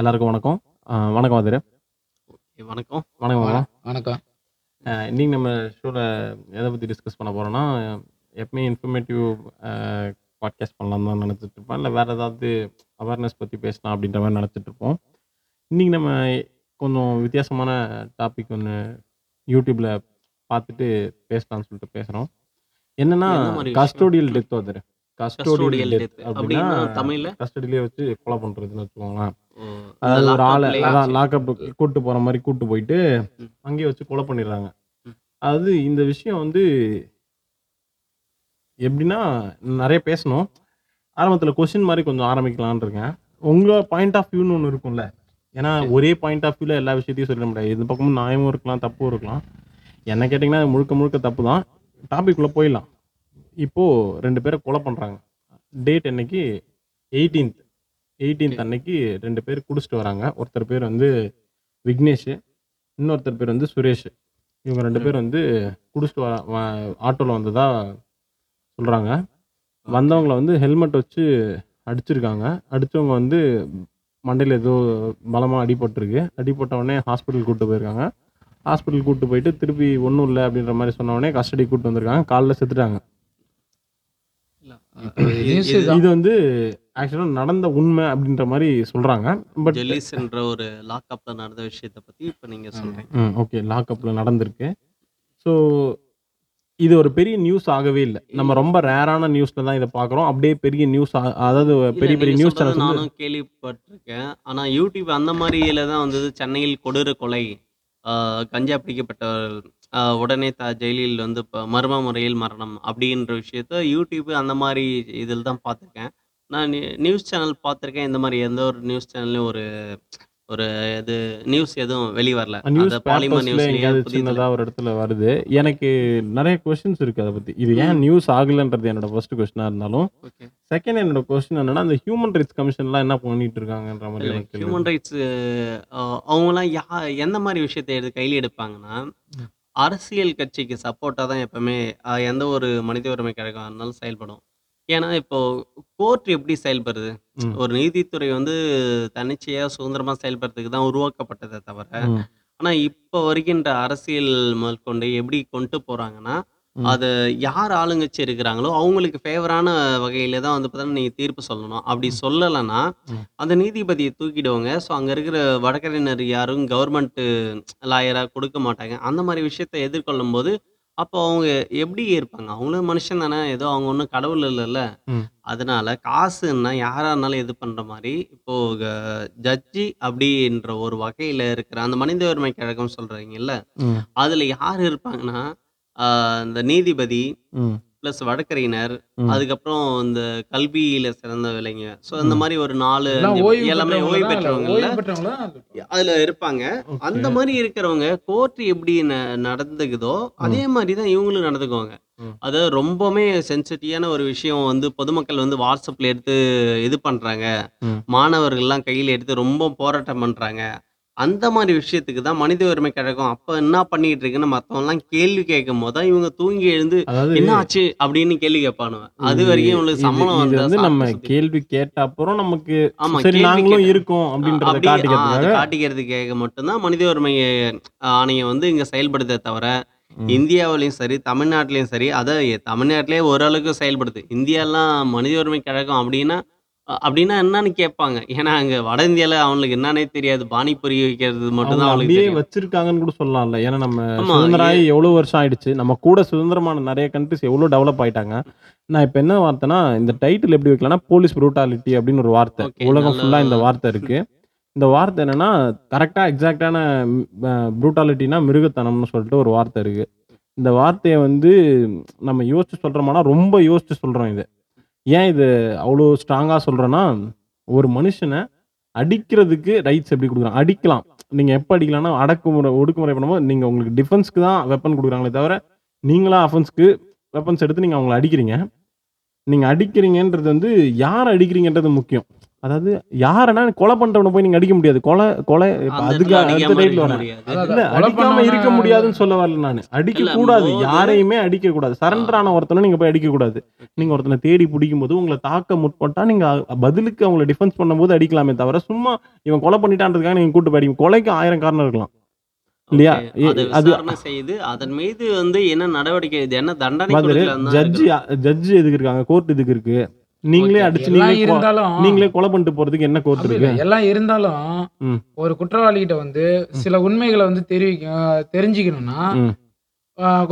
எல்லாருக்கும் வணக்கம். வணக்கம் ஆதிர. வணக்கம் வணக்கம் வணக்கம். வணக்கம். இன்னைக்கு நம்ம ஷோவில் எதை பற்றி டிஸ்கஸ் பண்ண போகிறோம்னா, எப்பவுமே இன்ஃபர்மேட்டிவ் பாட்காஸ்ட் பண்ணலாம் தான் நினச்சிட்டு இருப்போம், இல்லை வேறு ஏதாவது அவேர்னஸ் பற்றி பேசலாம் அப்படின்ற மாதிரி நினச்சிட்டு இருப்போம். இன்றைக்கி நம்ம கொஞ்சம் வித்தியாசமான டாபிக் ஒன்று யூடியூப்பில் பார்த்துட்டு பேசலாம்னு சொல்லிட்டு பேசுகிறோம். என்னென்னா கஸ்டோடியல் டெத். ஆதிர கஸ்டோடியல் டெத் அப்படின்னா தமிழில் கஸ்டடியிலே வச்சு கொலை பண்ணுறதுன்னு வச்சுக்கோங்களேன். அதாவது ஒரு ஆளை அதான் லாக்அப் கூப்பிட்டு போகிற மாதிரி கூப்பிட்டு போயிட்டு அங்கேயே வச்சு கொலை பண்ணிடுறாங்க. அதாவது இந்த விஷயம் வந்து எப்படின்னா நிறைய பேசணும். ஆரம்பத்தில் கொஸ்டின் மாதிரி கொஞ்சம் ஆரம்பிக்கலான் இருக்கேன். உங்கள் பாயிண்ட் ஆஃப் வியூன்னு ஒன்று இருக்கும்ல, ஏன்னா ஒரே பாயிண்ட் ஆஃப் வியூவில் எல்லா விஷயத்தையும் சொல்ல முடியாது. இந்த பக்கமும் நியாயமும் இருக்கலாம், தப்பும் இருக்கலாம். என்ன கேட்டிங்கன்னா முழுக்க முழுக்க தப்பு தான். டாபிக்குள்ளே போயிடலாம். இப்போது 2 பேரை கொலை பண்ணுறாங்க. டேட் அன்னைக்கு 18 அன்னைக்கு 2 பேர் குடிச்சிட்டு வராங்க. ஒருத்தர் பேர் வந்து விக்னேஷ், இன்னொருத்தர் பேர் வந்து சுரேஷ். இவங்க 2 பேர் வந்து குடிச்சிட்டு ஆட்டோவில் வந்ததாக சொல்கிறாங்க. வந்தவங்களை வந்து ஹெல்மெட் வச்சு அடிச்சிருக்காங்க. அடித்தவங்க வந்து மண்டையில் ஏதோ பலமாக அடிபட்டிருக்கு. அடிபட்டவுடனே ஹாஸ்பிட்டல் கூப்பிட்டு போயிருக்காங்க. ஹாஸ்பிட்டல் கூப்பிட்டு போயிட்டு திருப்பி ஒன்றும் இல்லை அப்படின்ற மாதிரி சொன்னவுடனே கஸ்டடி கூப்பிட்டு வந்திருக்காங்க. காலைல செத்துட்டாங்க. இது வந்து ஆக்சுவலா நடந்த உண்மை அப்படின்ற மாதிரி சொல்றாங்க. பட் ஜெல்லிஸ்ன்ற ஒரு லாக் அப்ல நடந்த விஷயத்தை பத்தி இப்ப நீங்க சொல்றீங்க. ஓகே, லாக் அப்ல நடந்திருக்கு. ஸோ இது ஒரு பெரிய நியூஸ் ஆகவே இல்லை. நம்ம ரொம்ப ரேரான நியூஸ்ல தான் இதை பாக்குறோம். அப்படியே பெரிய நியூஸ், அதாவது பெரிய பெரிய நியூஸ் சேனல் நானும் கேள்விப்பட்டிருக்கேன். ஆனா யூடியூப் அந்த மாதிரியில தான் வந்தது. சென்னையில் கொடூர கொலை, கஞ்சா பிடிக்கப்பட்ட உடனே ஜெயிலில் வந்து இப்போ மர்ம முறையில் மரணம் அப்படின்ற விஷயத்த யூடியூப் அந்த மாதிரி இதில் தான் பார்த்துருக்கேன். நான் நியூஸ் சேனல் பார்த்துருக்கேன். இந்த மாதிரி எந்த ஒரு நியூஸ் சேனல்லையும் ஒரு ஒரு இது நியூஸ் எதுவும் வெளிவரல. பாலிமர் நியூஸ்ல ஒரு இடத்துல வருது. எனக்கு நிறைய கொஸ்டின்ஸ் இருக்குது அதை பற்றி. இது ஏன் நியூஸ் ஆகலைன்றது என்னோட ஃபர்ஸ்ட் கொஸ்டினாக இருந்தாலும், செகண்ட் என்னோட கொஸ்டின் என்னன்னா அந்த ஹியூமன் ரைட்ஸ் கமிஷன்லாம் என்ன பண்ணிட்டு இருக்காங்கன்ற மாதிரி. ஹியூமன் ரைட்ஸ் அவங்களாம் எந்த மாதிரி விஷயத்தை கையில் எடுப்பாங்கன்னா, அரசியல் கட்சிக்கு சப்போர்ட்டாக தான் எப்பவுமே எந்த ஒரு மனித உரிமை கழகம் இருந்தாலும் செயல்படும். ஏன்னா இப்போ கோர்ட் எப்படி செயல்படுறது, ஒரு நீதித்துறை வந்து தன்னிச்சையா சுதந்திரமா செயல்படுறதுக்கு தான் உருவாக்கப்பட்டதை தவிர, ஆனா இப்ப வருகின்ற அரசியல் மேற்கொண்டு எப்படி கொண்டு போறாங்கன்னா, அது யார் ஆளுங்கட்சி இருக்கிறாங்களோ அவங்களுக்கு ஃபேவரான வகையில தான் வந்து பார்த்தா நீங்க தீர்ப்பு சொல்லணும். அப்படி சொல்லலைன்னா அந்த நீதிபதியை தூக்கிடுவாங்க. ஸோ அங்க இருக்கிற வழக்கறிஞர் யாரும் கவர்மெண்ட் லாயரா கொடுக்க மாட்டாங்க. அந்த மாதிரி விஷயத்த எதிர்கொள்ளும் போது அப்போ அவங்க எப்படி இருப்பாங்க? அவங்களும் மனுஷன் தானே, ஏதோ அவங்க ஒன்றும் கடவுள் இல்லைல்ல. அதனால காசுன்னா யாரா இருந்தாலும் இது பண்ற மாதிரி இப்போ ஜட்ஜி அப்படின்ற ஒரு வகையில இருக்கிற அந்த மனித உரிமை கழகம் சொல்றீங்கல்ல, அதுல யார் இருப்பாங்கன்னா இந்த நீதிபதி பிளஸ் வழக்கறிஞர், அதுக்கப்புறம் இந்த கல்வியில சிறந்த விலைங்க, ஸோ இந்த மாதிரி ஒரு 4 எல்லாமே ஓய்வு பெற்றவங்கல்ல அதுல இருப்பாங்க. அந்த மாதிரி இருக்கிறவங்க கோர்ட் எப்படி நடந்துக்குதோ அதே மாதிரிதான் இவங்களும் நடந்துக்குவாங்க. அது ரொம்பவுமே சென்சிட்டிவான ஒரு விஷயம். வந்து பொதுமக்கள் வந்து வாட்ஸ்அப்ல எடுத்து இது பண்றாங்க, மாணவர்கள்லாம் கையில எடுத்து ரொம்ப போராட்டம் பண்றாங்க. அந்த மாதிரி விஷயத்துக்கு தான் மனித உரிமை கழகம் அப்போ என்ன பண்ணிட்டு இருக்குன்னு மற்றவங்கலாம் கேள்வி கேட்கும் போது தான் இவங்க தூங்கி எழுந்து என்ன ஆச்சு அப்படின்னு கேள்வி கேட்பானுங்க. அது வரைக்கும் இவங்களுக்கு சம்பளம் வந்து நம்ம கேள்வி கேட்ட அப்புறம் நமக்கு நாங்களும் இருக்கோம் அப்படின்றத காட்டிக்கிறதுக்காக மட்டும்தான் மனித உரிமை ஆணையம் வந்து இங்கே செயல்படுத்த தவிர, இந்தியாவிலையும் சரி தமிழ்நாட்டிலையும் சரி, அதை தமிழ்நாட்டிலேயே ஓரளவுக்கு செயல்படுது. இந்தியாலாம் மனித உரிமை கழகம் அப்படின்னா என்னன்னு கேட்பாங்க. ஏன்னா அங்க வட இந்தியால அவங்களுக்கு என்னன்னே தெரியாது. பானிபுரி வைக்கிறது மட்டும்தான் அவங்களே வச்சிருக்காங்கன்னு கூட சொல்லலாம்ல. ஏன்னா நம்ம சுதந்திராயி எவ்வளவு வருஷம் ஆயிடுச்சு. நம்ம கூட சுதந்திரமான நிறைய கண்ட்ரிஸ் எவ்வளவு டெவலப் ஆயிட்டாங்க. நான் இப்ப என்ன வார்த்தைனா, இந்த டைட்டில் எப்படி வைக்கலாம்னா போலீஸ் புரூட்டாலிட்டி அப்படின்னு ஒரு வார்த்தை உலகம் ஃபுல்லா இந்த வார்த்தை இருக்கு. இந்த வார்த்தை என்னன்னா கரெக்டா எக்ஸாக்டான புரூட்டாலிட்டினா மிருகத்தனம்னு சொல்லிட்டு ஒரு வார்த்தை இருக்கு. இந்த வார்த்தையை வந்து நம்ம யோசிச்சு சொல்றோம்னா ரொம்ப யோசிச்சு சொல்றோம். இது ஏன் இது அவ்வளோ ஸ்ட்ராங்காக சொல்கிறேன்னா, ஒரு மனுஷனை அடிக்கிறதுக்கு ரைட்ஸ் எப்படி கொடுக்குறாங்க? அடிக்கலாம், நீங்கள் எப்போ அடிக்கலாம்னா ஒடுக்குமுறை பண்ணும்போது நீங்கள் உங்களுக்கு டிஃபென்ஸ்க்கு தான் வெப்பன் கொடுக்குறாங்களே தவிர நீங்களாம் அஃபென்ஸ்க்கு வெப்பன்ஸ் எடுத்து நீங்கள் அவங்கள அடிக்கிறீங்க. நீங்கள் அடிக்கிறீங்கன்றது வந்து யார் அடிக்கிறீங்கன்றது முக்கியம். அதாவது யாரனா கொலை பண்றவனை போய் நீங்க அடிக்க முடியாது. கொலை கொலை அதுக்கு அடுத்த டைட்ல வரல, அடிக்காம இருக்க முடியாதுன்னு சொல்ல வரல நான். அடிக்க கூடாது, யாரையுமே அடிக்க கூடாது. சரண்டரான ஒருத்தனை நீங்க போய் அடிக்க கூடாது. நீங்க ஒருத்தனை தேடி பிடிக்கும் போது உங்களை தாக்க முற்பட்டா நீங்க பதிலுக்கு அவங்களை டிஃபென்ஸ் பண்ணும் போது அடிக்கலாமே தவிர சும்மா இவன் கொலை பண்ணிட்டான்றதுக்காக நீங்க கூட்டு போய் அடிக்க, கொலைக்கு 1000 காரணம் இருக்கலாம் இல்லையா? விசாரணை செய்து அதன் மீது வந்து என்ன நடவடிக்கை, என்ன தண்டனை, ஜட்ஜி எதுக்கு இருக்காங்க, கோர்ட் எதுக்கு இருக்கு? நீங்களே அடிச்சு நீங்களே கொலை பண்ணிட்டு போறதுக்கு என்ன கோர்ட் இருக்கு? எல்லாம் இருந்தாலும் ஒரு குற்றவாளிகிட்ட வந்து சில உண்மைகளை வந்து தெரிஞ்சுக்கணும்னா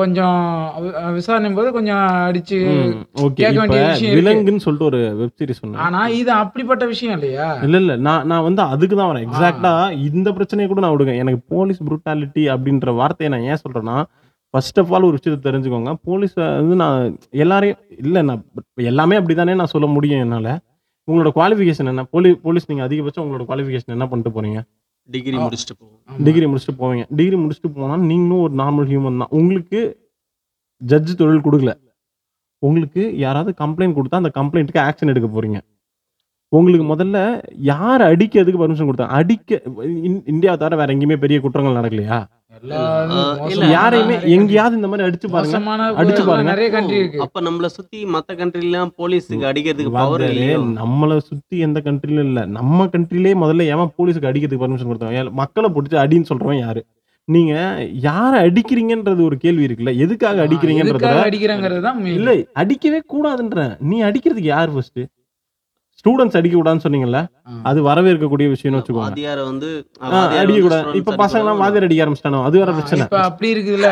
கொஞ்சம் விசாரணை போது கொஞ்சம் அடிச்சு கேட்க வேண்டிய விஷயம். விலங்குன்னு சொல்லிட்டு ஒரு வெப்சீரிஸ் சொன்னேன், ஆனா இது அப்படிப்பட்ட விஷயம் இல்லையா? இல்ல நான் வந்து அதுக்கு தான் வரேன். எக்ஸாக்டா இந்த பிரச்சனையை கூட நான் விடுங்க. எனக்கு போலீஸ் புரூட்டாலிட்டி அப்படின்ற வார்த்தையை நான் ஏன் சொல்றேன்னா, ஃபர்ஸ்ட் ஆஃப் ஆல் ஒரு விஷயத்தை தெரிஞ்சுக்கோங்க. போலீஸை வந்து நான் எல்லாரையும் இல்லை, நான் எல்லாமே அப்படி தானே நான் சொல்ல முடியும் என்னால். உங்களோட குவாலிஃபிகேஷன் என்ன? போலீஸ் நீங்கள் அதிகபட்சம் உங்களோட குவாலிஃபிகேஷன் என்ன பண்ணிட்டு போகிறீங்க? டிகிரி முடிச்சுட்டு போவீங்க. டிகிரி முடிச்சுட்டு போனால் நீங்களும் ஒரு நார்மல் ஹியூமன் தான். உங்களுக்கு ஜட்ஜு தொழில் கொடுக்கல. உங்களுக்கு யாராவது கம்ப்ளைண்ட் கொடுத்தா அந்த கம்ப்ளைண்ட்டுக்கு ஆக்ஷன் எடுக்க போகிறீங்க. உங்களுக்கு முதல்ல யார் அடிக்கிறதுக்கு பர்மிஷன் கொடுத்தாங்க? அடிக்க இந்தியா தவிர வேற எங்கேயுமே பெரிய குற்றங்கள் நடக்கலையா? யாரையுமே எங்கேயாவது இந்த மாதிரி அடிச்சு பாருங்க. நிறைய கண்ட்ரி இருக்கு. அப்ப நம்மள சுத்தி மத்த கண்ட்ரில எல்லாம் போலீஸுக்கு அடிக்கிறதுக்கு பவர் இல்லையே. நம்மள சுத்தி எந்த கண்ட்ரில இல்ல, நம்ம கண்ட்ரிலே முதல்ல ஏன் போலீஸுக்கு அடிக்கிறதுக்கு பர்மிஷன் கொடுத்தாங்க? மக்களை பிடிச்சி அடின்னு சொல்றவன் யாரு? நீங்க யார அடிக்கிறீங்கன்றது ஒரு கேள்வி இருக்குல்ல, எதுக்காக அடிக்கிறீங்கன்றது. இல்ல, அடிக்கவே கூடாதுன்ற. நீ அடிக்கிறதுக்கு யாரு ஃபர்ஸ்ட்? ஸ்டூடெண்ட்ஸ் அடிக்க கூடாதுன்னு சொன்னீங்கல்ல, அது வரவேற்கக்கூடிய விஷயம்னு வச்சுக்கோங்க. வாதியார வந்து அடிக்க கூடாது. இப்ப பசங்களாம் வாதியார் அடிக்க ஆரம்பிச்சிட்டானோ, அது வேற பிரச்சனை. அப்படி இருக்குதுல்ல.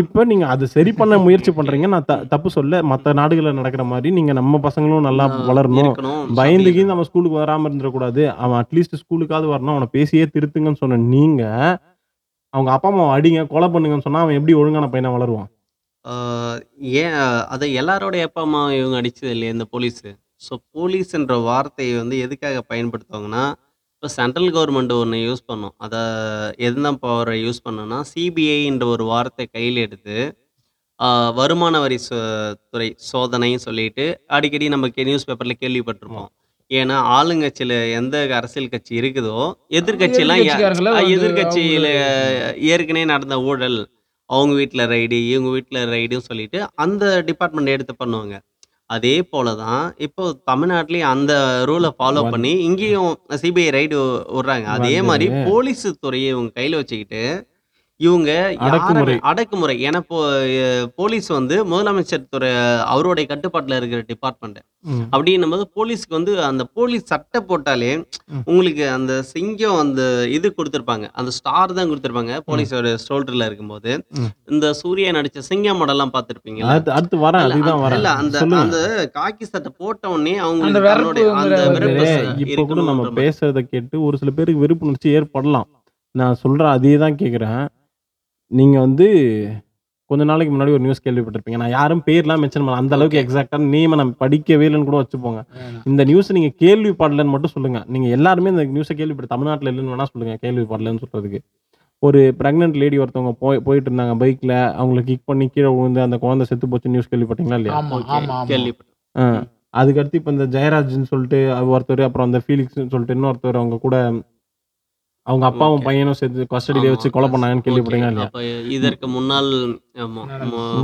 இப்ப நீங்க அதை சரி பண்ண முயற்சி பண்றீங்க. நான் தப்பு சொல்ல, மற்ற நாடுகள்ல நடக்கிற மாதிரி நீங்க நம்ம பசங்களும் நல்லா வளரணும். பயந்துக்கு நம்ம ஸ்கூலுக்கு வராம இருந்துடக்கூடாது. அவன் அட்லீஸ்ட் ஸ்கூலுக்காவது வரணும். அவனை பேசியே திருத்துங்கன்னு சொன்ன நீங்க அவங்க அப்பா அம்மா அடிங்க, கொலை பண்ணுங்கன்னு சொன்னா அவன் எப்படி ஒழுங்கான பையனா வளருவான்? ஏன் அதை எல்லாரோட அப்பா அம்மா இவங்க அடிச்சது இல்லையா இந்த போலீஸ்? ஸோ போலீஸ்ன்ற வார்த்தையை வந்து எதுக்காக பயன்படுத்துவாங்கன்னா, இப்போ சென்ட்ரல் கவர்மெண்ட் ஒன்று யூஸ் பண்ணோம். அதை எதுனா பவரை யூஸ் பண்ணோன்னா, சிபிஐன்ற ஒரு வார்த்தை கையில் எடுத்து வருமான வரி துறை சோதனைன்னு சொல்லிட்டு அடிக்கடி நமக்கு நியூஸ் பேப்பரில் கேள்விப்பட்டிருப்போம். ஏன்னா ஆளுங்கட்சியில் எந்த அரசியல் கட்சி இருக்குதோ எதிர்கட்சியில் ஏற்கனவே நடந்த ஊழல், அவங்க வீட்டில் ரைடு, இவங்க வீட்டில் ரைடுன்னு சொல்லிட்டு அந்த டிபார்ட்மெண்ட் எடுத்து பண்ணுவாங்க. அதே போல தான் இப்போ தமிழ்நாட்டிலையும் அந்த ரூலை ஃபாலோ பண்ணி இங்கேயும் சிபிஐ ரைடு விடுறாங்க. அதே மாதிரி போலீஸ் துறையை இவங்க கையில் வச்சுக்கிட்டு இவங்க அடக்குமுறை. ஏன்னா போலீஸ் வந்து முதலமைச்சர் துறை அவருடைய கட்டுப்பாட்டில் இருக்கிற டிபார்ட்மெண்ட். அப்படின்னும் போது போலீஸ்க்கு வந்து அந்த போலீஸ் சட்டை போட்டாலே உங்களுக்கு அந்த சிங்கம் அந்த இது கொடுத்துருப்பாங்க, அந்த ஸ்டார் தான் கொடுத்துருப்பாங்க போலீஸோட ஷோல்டர்ல இருக்கும்போது. இந்த சூர்யா நடிச்ச சிங்கம் மாடெல்லாம் பார்த்துருப்பீங்களா? இல்ல, அந்த அந்த காக்கி சட்டை போட்ட உடனே அவங்க நம்ம பேசுறதை கேட்டு ஒரு சில பேருக்கு வெறுப்புணர்ச்சி ஏற்படலாம். நான் சொல்கிறேன், அதே தான் கேட்குறேன். நீங்கள் வந்து கொஞ்ச நாளைக்கு முன்னாடி ஒரு நியூஸ் கேள்விப்பட்டிருப்பீங்க. நான் யாரும் பேர்லாம் மென்ஷன் பண்ண, அந்த அளவுக்கு எக்ஸாக்டாக நேமை நம்ம படிக்கவே இல்லைன்னு கூட வச்சுப்போங்க. இந்த நியூஸை நீங்கள் கேள்விப்படலன்னு மட்டும் சொல்லுங்கள். நீங்கள் எல்லாருமே இந்த நியூஸை கேள்விப்பட்ட, தமிழ்நாட்டில் இல்லைன்னு வேணால் சொல்லுங்கள். கேள்விப்படலன்னு சொல்கிறதுக்கு ஒரு ப்ரெக்னென்ட் லேடி ஒருத்தவங்க போயிட்டு இருந்தாங்க பைக்கில், அவங்களை கிக் பண்ணி கீழே விழுந்து அந்த குழந்தை செத்து போச்சு. நியூஸ் கேள்விப்பட்டீங்களா இல்லையா? கேள்விப்பட்டேன். அதுக்கடுத்து இப்போ இந்த ஜெயராஜ்னு சொல்லிட்டு ஒருத்தர், அப்புறம் அந்த ஃபீலிக்ஸ்ன்னு சொல்லிட்டு இன்னொருத்தர், அவங்க கூட அவங்க அப்பாவும் பையனும் சேர்த்து கஸ்டடியில வச்சு கொலை பண்ணாங்கன்னு கேள்விப்படுறீங்க இருக்குல்ல. இது முதல்ல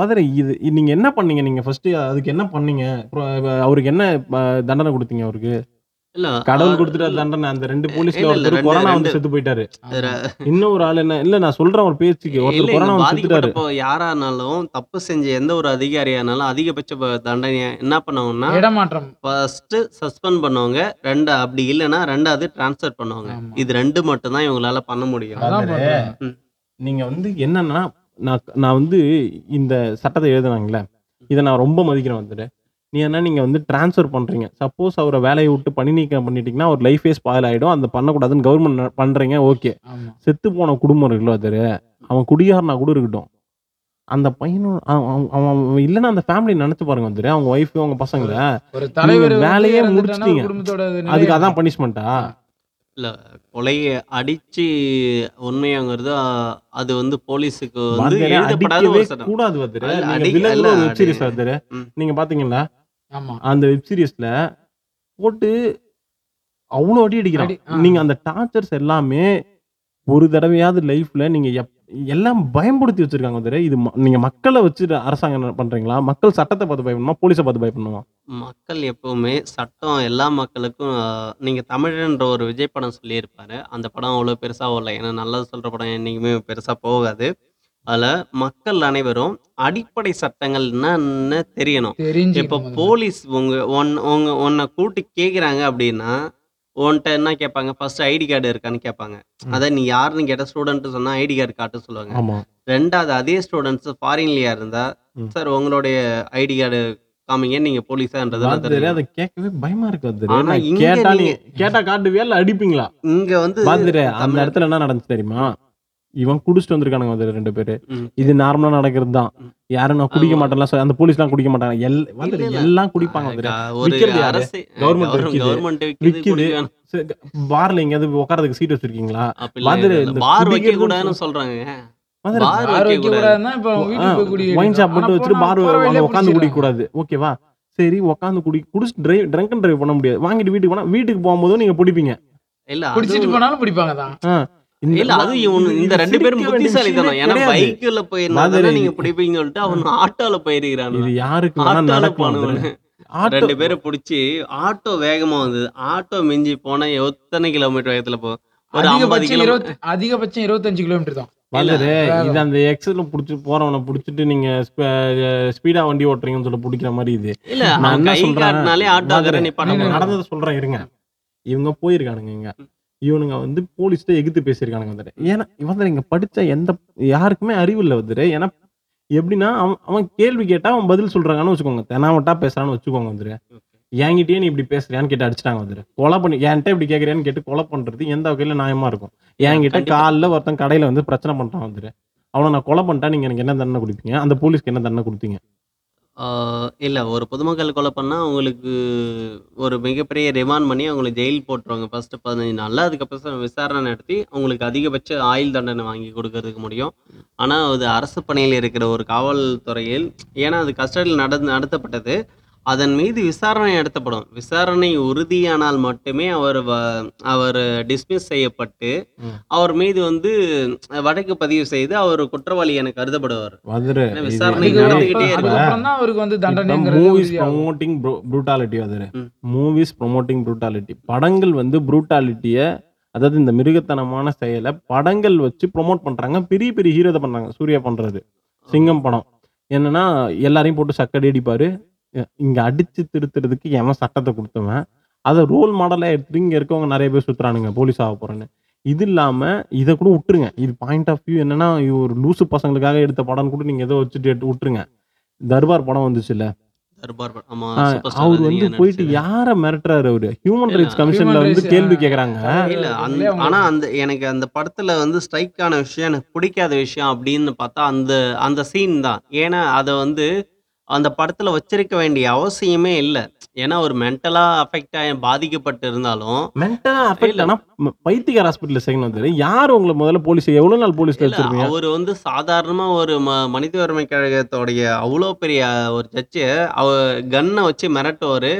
வாதிரை, இது நீங்க என்ன பண்ணீங்க? நீங்க ஃபர்ஸ்ட் அதுக்கு என்ன பண்ணீங்க? அவருக்கு என்ன தண்டனை கொடுத்தீங்க? அவருக்கு இல்ல கடவுள் கொடுத்துட்டு தண்டனை. அந்த 2 போலீஸ்ல ஒருத்தர் கொரோனா வந்து செத்து போயிட்டாரு. இன்னும் ஒரு ஆள் என்ன இல்ல, நான் சொல்றேன் ஒரு பேச்சுக்கு, ஒருத்தர் கொரோனா வந்து செத்துட்டாரு. இப்போ யாரானாலும் தப்பு செஞ்ச எந்த ஒரு அதிகாரியானாலும் அதிகபட்ச தண்டனை என்ன பண்ணுவாங்கன்னா, இடமாற்றம். ஃபர்ஸ்ட் சஸ்பெண்ட் பண்ணுவாங்க, 2 அப்படி இல்லைன்னா 2வது டிரான்ஸ்ஃபர் பண்ணுவாங்க. இது 2 மட்டும் தான் இவங்களால பண்ண முடியும். நீங்க வந்து என்னன்னா, நான் வந்து இந்த சட்டத்தை எழுதுனாங்களே, இதை நான் ரொம்ப மதிக்கிறேன். வந்துட்டு நீங்கள் வந்து ட்ரான்ஸ்ஃபர் பண்ணுறீங்க. சப்போஸ் அவரை வேலையை விட்டு பணி நீக்கம் பண்ணிட்டீங்கன்னா அவர் லைஃபே ஸ்பாயில் ஆகிடும். அந்த பண்ணக்கூடாதுன்னு கவர்மெண்ட் பண்ணுறீங்க, ஓகே. செத்து போன குடும்பம் இருக்குல்ல, அது அவன் குடியாரனா கூட இருக்கட்டும், அந்த பையனும் அவன் இல்லைன்னா அந்த ஃபேமிலி நினச்சி பாருங்க. வந்துட்டு அவங்க ஒய்ஃபு, அவங்க பசங்களை வேலையே முடிச்சிட்டீங்க, அதுக்கு அதான் பனிஷ்மெண்ட்டா? இல்லை, கொலையை அடிச்சு உண்மையாங்கிறது அது வந்து போலீஸுக்கு வந்து வாத்தியாரே, எழுதப்படாத அடிக்கவே ஒரு சட்டம். கூடாது வாத்தியாரே. அல்ல, நீங்க வில்லன்ல ஒரு அது வெப்சீரிஸ் வாத்தியாரே, ம், நீங்க பாத்தீங்களா? ஆமா அந்த வெப்சீரிஸ்ல போட்டு அவ்வளோ அடி அடிக்கிறான். அடி. நீங்க அந்த டார்ச்சர்ஸ் எல்லாமே ஒரு தடவையாவது லைஃப்ல நீங்க எல்லாம் பயன்படுத்தி வச்சிருக்காங்க வந்துரு. இது நீங்க மக்களை வச்சு அரசாங்கம் என்ன பண்றீங்களா? மக்கள் சட்டத்தை பார்த்து பயப்படணுமா, போலீஸை பார்த்து பயப்படணுமா? மக்கள் எப்பவுமே சட்டம் எல்லா மக்களுக்கும் நீங்கள் தமிழன்ற ஒரு விஜய் படம் சொல்லியிருப்பாரு, அந்த படம் அவ்வளோ பெருசாக ஓடல, ஏன்னா நல்லது சொல்கிற படம் என்றைக்குமே பெருசாக போகாது. அதில் மக்கள் அனைவரும் அடிப்படை சட்டங்கள் என்னன்னு தெரியணும். தெரிஞ்சு இப்போ பண்ணது. போலீஸ் உன்னை கூட்டி கேட்குறாங்க அப்படின்னா உன்கிட்ட என்ன கேட்பாங்க? ஃபர்ஸ்ட் ஐடி கார்டு இருக்கான்னு கேட்பாங்க. ம், அதை நீ யாருன்னு கேட்டால் ஸ்டூடெண்ட்டு சொன்னால் ஐடி கார்டு காட்டு சொல்லுவாங்க. ஆமா ரெண்டாவது அதே ஸ்டூடெண்ட்ஸ் ஃபாரின்லயா இருந்தா, ம். சார் உங்களுடைய ஐடி கார்டு காமிங்க, நீங்க போலீஸான்றதெல்லாம் வாத்தியாரே தெரியும். அதை கேட்கவே பயமா இருக்கு வாத்தியாரே. ஆனா நான் இங்க கேட்டா நீங்க நீங்க கேட்டா காட்டுவியா இல்ல அடிப்பீங்களா இங்க வந்து பாத்துரு? அந்த தமிழ் இடத்துல என்ன நடந்துச்சு தெரியுமா? இவன் குடிச்சிட்டு வந்திருக்கானுங்க வாத்தியாரே 2 பேரு. ம், இது நார்மலா நடக்கிறது தான். யாரும் நான் குடிக்க ஆமா மாட்டேன்லாம் அந்த போலீஸ்லாம் குடிக்க மாட்டாங்க. இல்ல வாத்தியாரே இல்ல எல்லாம் குடிப்பாங்க வாத்தியாரே. ஒரு விக்கிறது யாரு? அரசு கவர்மெண்ட் விக்கிது கவர்மெண்ட் விக்குது விக்குது. குடிக்கான பார்ல எங்கேயாவது உட்காரதுக்கு சீட் வச்சிருக்கீங்களா அப்ப இல்ல வாத்தியாரே? இல்ல இந்த பார் வைக்க குடிக்கிறதுன்னு கூடாதுன்னு சொல்றாங்க. வாத்தியாரே, பார் பார் வைக்க வைக்க கூடாது. கூடாதுன்னா இப்ப வீட்டுக்கு போய் குடி ஒயின் எடுக்கலாம். ஷாப் ஆனா மட்டும் வச்சுட்டு போனா பார் போற அங்க வழியிலே உட்காந்து குடிக்க பிடிச்சிடுறான். கூடாது. ஓகேவா? சரி, உட்காந்து குடிச்சு ட்ரங்க் அண்ட் டிரைவ் பண்ண முடியாது. வாங்கிட்டு வீட்டுக்கு போனா வீட்டுக்கு போகும்போதும் நீங்க பிடிப்பீங்க. இல்ல அது குடிச்சிட்டு போனாலும் பிடிப்பாங்க தான். ஆ, இந்த இல்ல அது இவனு இது இந்த இது 2 பேரும் சிரிக்க வேண்டிய புத்திசாலி விஷயமே தானே. ஏன்னா கிடையாது பைக்கில் போயிருந்தாதானே வாதிரே. நீங்க பிடிப்பீங்கன்னு சொல்லிட்டு அவன் ஆட்டோல போயிருக்கிறான். இது யாருக்கு வேணா ஆட்டோல நடக்கலாம் அதுல. போனவனு ஆட்டோ 2 பேரும் பிடிச்சி ஆட்டோ வேகமா வந்தது. ஆட்டோ மிஞ்சி போனா எத்தனை கிலோமீட்டர் வேகத்துல போகும்? ஒரு 50 கிலோமீட்டர். அதிகபட்சம் 25 கிலோமீட்டர் தான் இல்ல வந்துரு. வேற இது அந்த எக்ஸல புடிச்சு போறவனை புடிச்சிட்டு நீங்க ஸ்பீடா வண்டி ஓட்டுறீங்கன்னு சொல்ல பிடிக்கிற மாதிரி. இது இல்ல நான் அவன் என்ன கை சொல்றேன் காட்டினாலே ஆட்டோ வாதிரே, அக்கறை நீ பண்ண நான் போறான். நடந்ததை சொல்றேன் இருங்க. இவங்க போயிருக்கானுங்க, இங்க இவனுங்க வந்து போலீஸ்கிட்ட எகுத்து பேசியிருக்கானுங்க வந்துட்டு. ஏன்னா இவன் இங்க படிச்ச எந்த யாருக்குமே அறிவு இல்லை வந்துட்டு. ஏன்னா எப்படின்னா அவன் அவன் கேள்வி கேட்டா அவன் பதில் சொல்றாங்கன்னு வச்சுக்கோங்க, தெனாவட்டா பேசுறான்னு வச்சுக்கோங்க வந்துரு. என்கிட்டயே நீ இப்படி பேசுறியான்னு கேட்டு அடிச்சிட்டாங்க வந்துரு. கொலை பண்ணி என்கிட்ட இப்படி கேட்கறியான்னு கேட்டு கொலை பண்றது எந்த வகையில நியாயமா இருக்கும்? என்கிட்ட கண்டிப்பா காலில் ஒருத்தன் கடையில வந்து பிரச்சனை பண்றான் வந்துரு. அவனை நான் கொலை பண்ணிட்டா நீங்க எனக்கு என்ன தண்டனை கொடுப்பீங்க? அந்த போலீஸ்க்கு என்ன தண்டனை கொடுத்தீங்க? இல்ல ஒரு பொதுமக்கள் கொலை பண்ணா அவங்களுக்கு ஒரு மிகப்பெரிய ரிமாண்ட் பண்ணி அவங்களுக்கு ஜெயில் போட்டுருவாங்க ஃபர்ஸ்ட் 15 நாள்ல. அதுக்கப்புறம் விசாரணை நடத்தி அவங்களுக்கு அதிகபட்ச ஆயுள் தண்டனை வாங்கி கொடுக்கறதுக்கு முடியும். ஆனா அது அரசு பணியில் இருக்கிற ஒரு காவல்துறையில், ஏன்னா அது கஸ்டடியில் நடத்தப்பட்டது, அதன் மீது விசாரணை நடத்தப்படும். விசாரணை உறுதியானால் மட்டுமே அவர் டிஸ்மிஸ் செய்யப்பட்டு ம். அவர் மீது வந்து வழக்கு பதிவு செய்து அவர் குற்றவாளி என கருதப்படுவார். வந்துரு ஏன்னா இது விசாரணை அதுக்கப்புறம் நடந்துகிட்டே இப்ப இருக்கும். அதுக்கப்புறம் தான் அவருக்கு வந்து இப்ப தண்டனைங்கிறது மூவிஸ் உறுதியாகும். ப்ரொமோட்டிங் ப்ரூட்டாலிட்டி வந்துரு. ம். மூவிஸ் ப்ரொமோட்டிங் ப்ரூட்டாலிட்டி படங்கள் வந்து ப்ரூட்டாலிட்டியை, அதாவது இந்த மிருகத்தனமான செயலை படங்கள் வச்சு ப்ரொமோட் பண்றாங்க. பெரிய பெரிய ஹீரோதை பண்றாங்க. சூர்யா பண்றது சிங்கம் படம் என்னன்னா எல்லாரையும் போட்டு சக்கடி அடிப்பாரு. இங்க அடிச்சு திருத்துறதுக்கு எவன் சட்டத்தை கொடுத்தவன் அதை ரோல் மாடலா எடுத்துட்டு இங்க இருக்கவங்க நிறைய பேர் சுத்துறானுங்க போலீஸ் ஆக போறேன்னு. இது இல்லாம இதை கூட விட்டுருங்க. இது பாயிண்ட் ஆஃப் வியூ என்னன்னா இது ஒரு லூசு பசங்களுக்காக எடுத்த படம்னு கூட நீங்க ஏதோ வச்சுட்டு விட்டுருங்க. தர்பார் படம் வந்துச்சுல்ல, தர்பார் படம். ஆமா, சூப்பர் ஸ்டார் அவர் வந்து ரஜினியா போயிட்டு நடிச்சது. யார மிரட்டுறாரு? அவரு ஹியூமன் இல்ல ரைட்ஸ் கமிஷன்ல ஹியூமன் வந்து ரைட்ஸ் கேள்வி கேக்குறாங்க. இல்ல அந்த, அவங்களே ஆனா அந்த எனக்கு அந்த படத்துல வந்து ஸ்ட்ரைக் ஆன விஷயம், எனக்கு பிடிக்காத விஷயம் அப்படின்னு பார்த்தா அந்த அந்த சீன் தான். ஏன்னா அதை வந்து அந்த படத்துல வச்சிருக்க வேண்டிய அவசியமே இல்லை. ஏன்னா ஒரு மென்டலா அஃபெக்ட் ஆகி பாதிக்கப்பட்டு இருந்தாலும் மென்டலா அஃபெக்ட் இல்ல ஆனா பைத்தியகார் ஹாஸ்பிட்டல் சேர்க்கணும் தெரியும். யார் உங்களை முதல்ல போலீஸ் எவ்வளவு நாள் போலீஸ்ல இல்ல வச்சிருப்பீங்க? அவர் வந்து சாதாரணமா ஒரு மனித உரிமை கழகத்தோடைய அவ்வளோ பெரிய ஒரு ஜட்ஜு அவ கன்னை வச்சு மிரட்டுவாரு.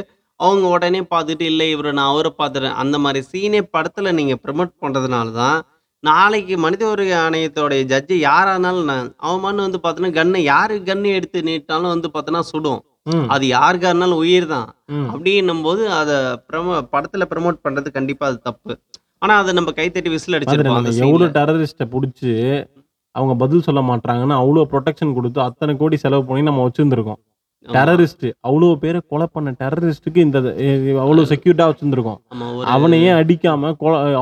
அவங்க உடனே பார்த்துட்டு இல்லை இவரு நான் அவரை பார்த்துறேன் அந்த மாதிரி சீனே படத்துல நீங்க ப்ரமோட் பண்றதுனால தான் நாளைக்கு மனித உரிமை ஆணையத்தோடைய ஜட்ஜு யாரா இருந்தாலும் அவமானு வந்து பார்த்தோன்னா கன்னை யாரு கன்னு எடுத்து நீட்டாலும் வந்து பார்த்தோன்னா சுடும். ம், அது யாருக்கா இருந்தாலும் உயிர் தான். ம். அப்படின்னும் போது அதை படத்துல ப்ரமோட் பண்றது கண்டிப்பா அது தப்பு. ஆனா அதை நம்ம கைத்தட்டி விசில் மாதிரி அடிச்சிருப்போம் நம்ம அந்த சீன்ல. எவ்வளோ டெரரிஸ்ட்டை பிடிச்சி அவங்க பதில் சொல்ல மாட்டாங்கன்னு அவ்வளோ ப்ரொடெக்ஷன் கொடுத்து அத்தனை கோடி செலவு பண்ணி நம்ம வச்சுருந்துருக்கோம். ஆமா டெரரிஸ்ட் அவ்வளோ பேரை கொலை பண்ண டெரரிஸ்ட்டுக்கு இந்த அவ்வளோ அது- செக்யூர்டாக வச்சுருந்துருக்கோம். ஆமா ஒரு அவனையே அடிக்காம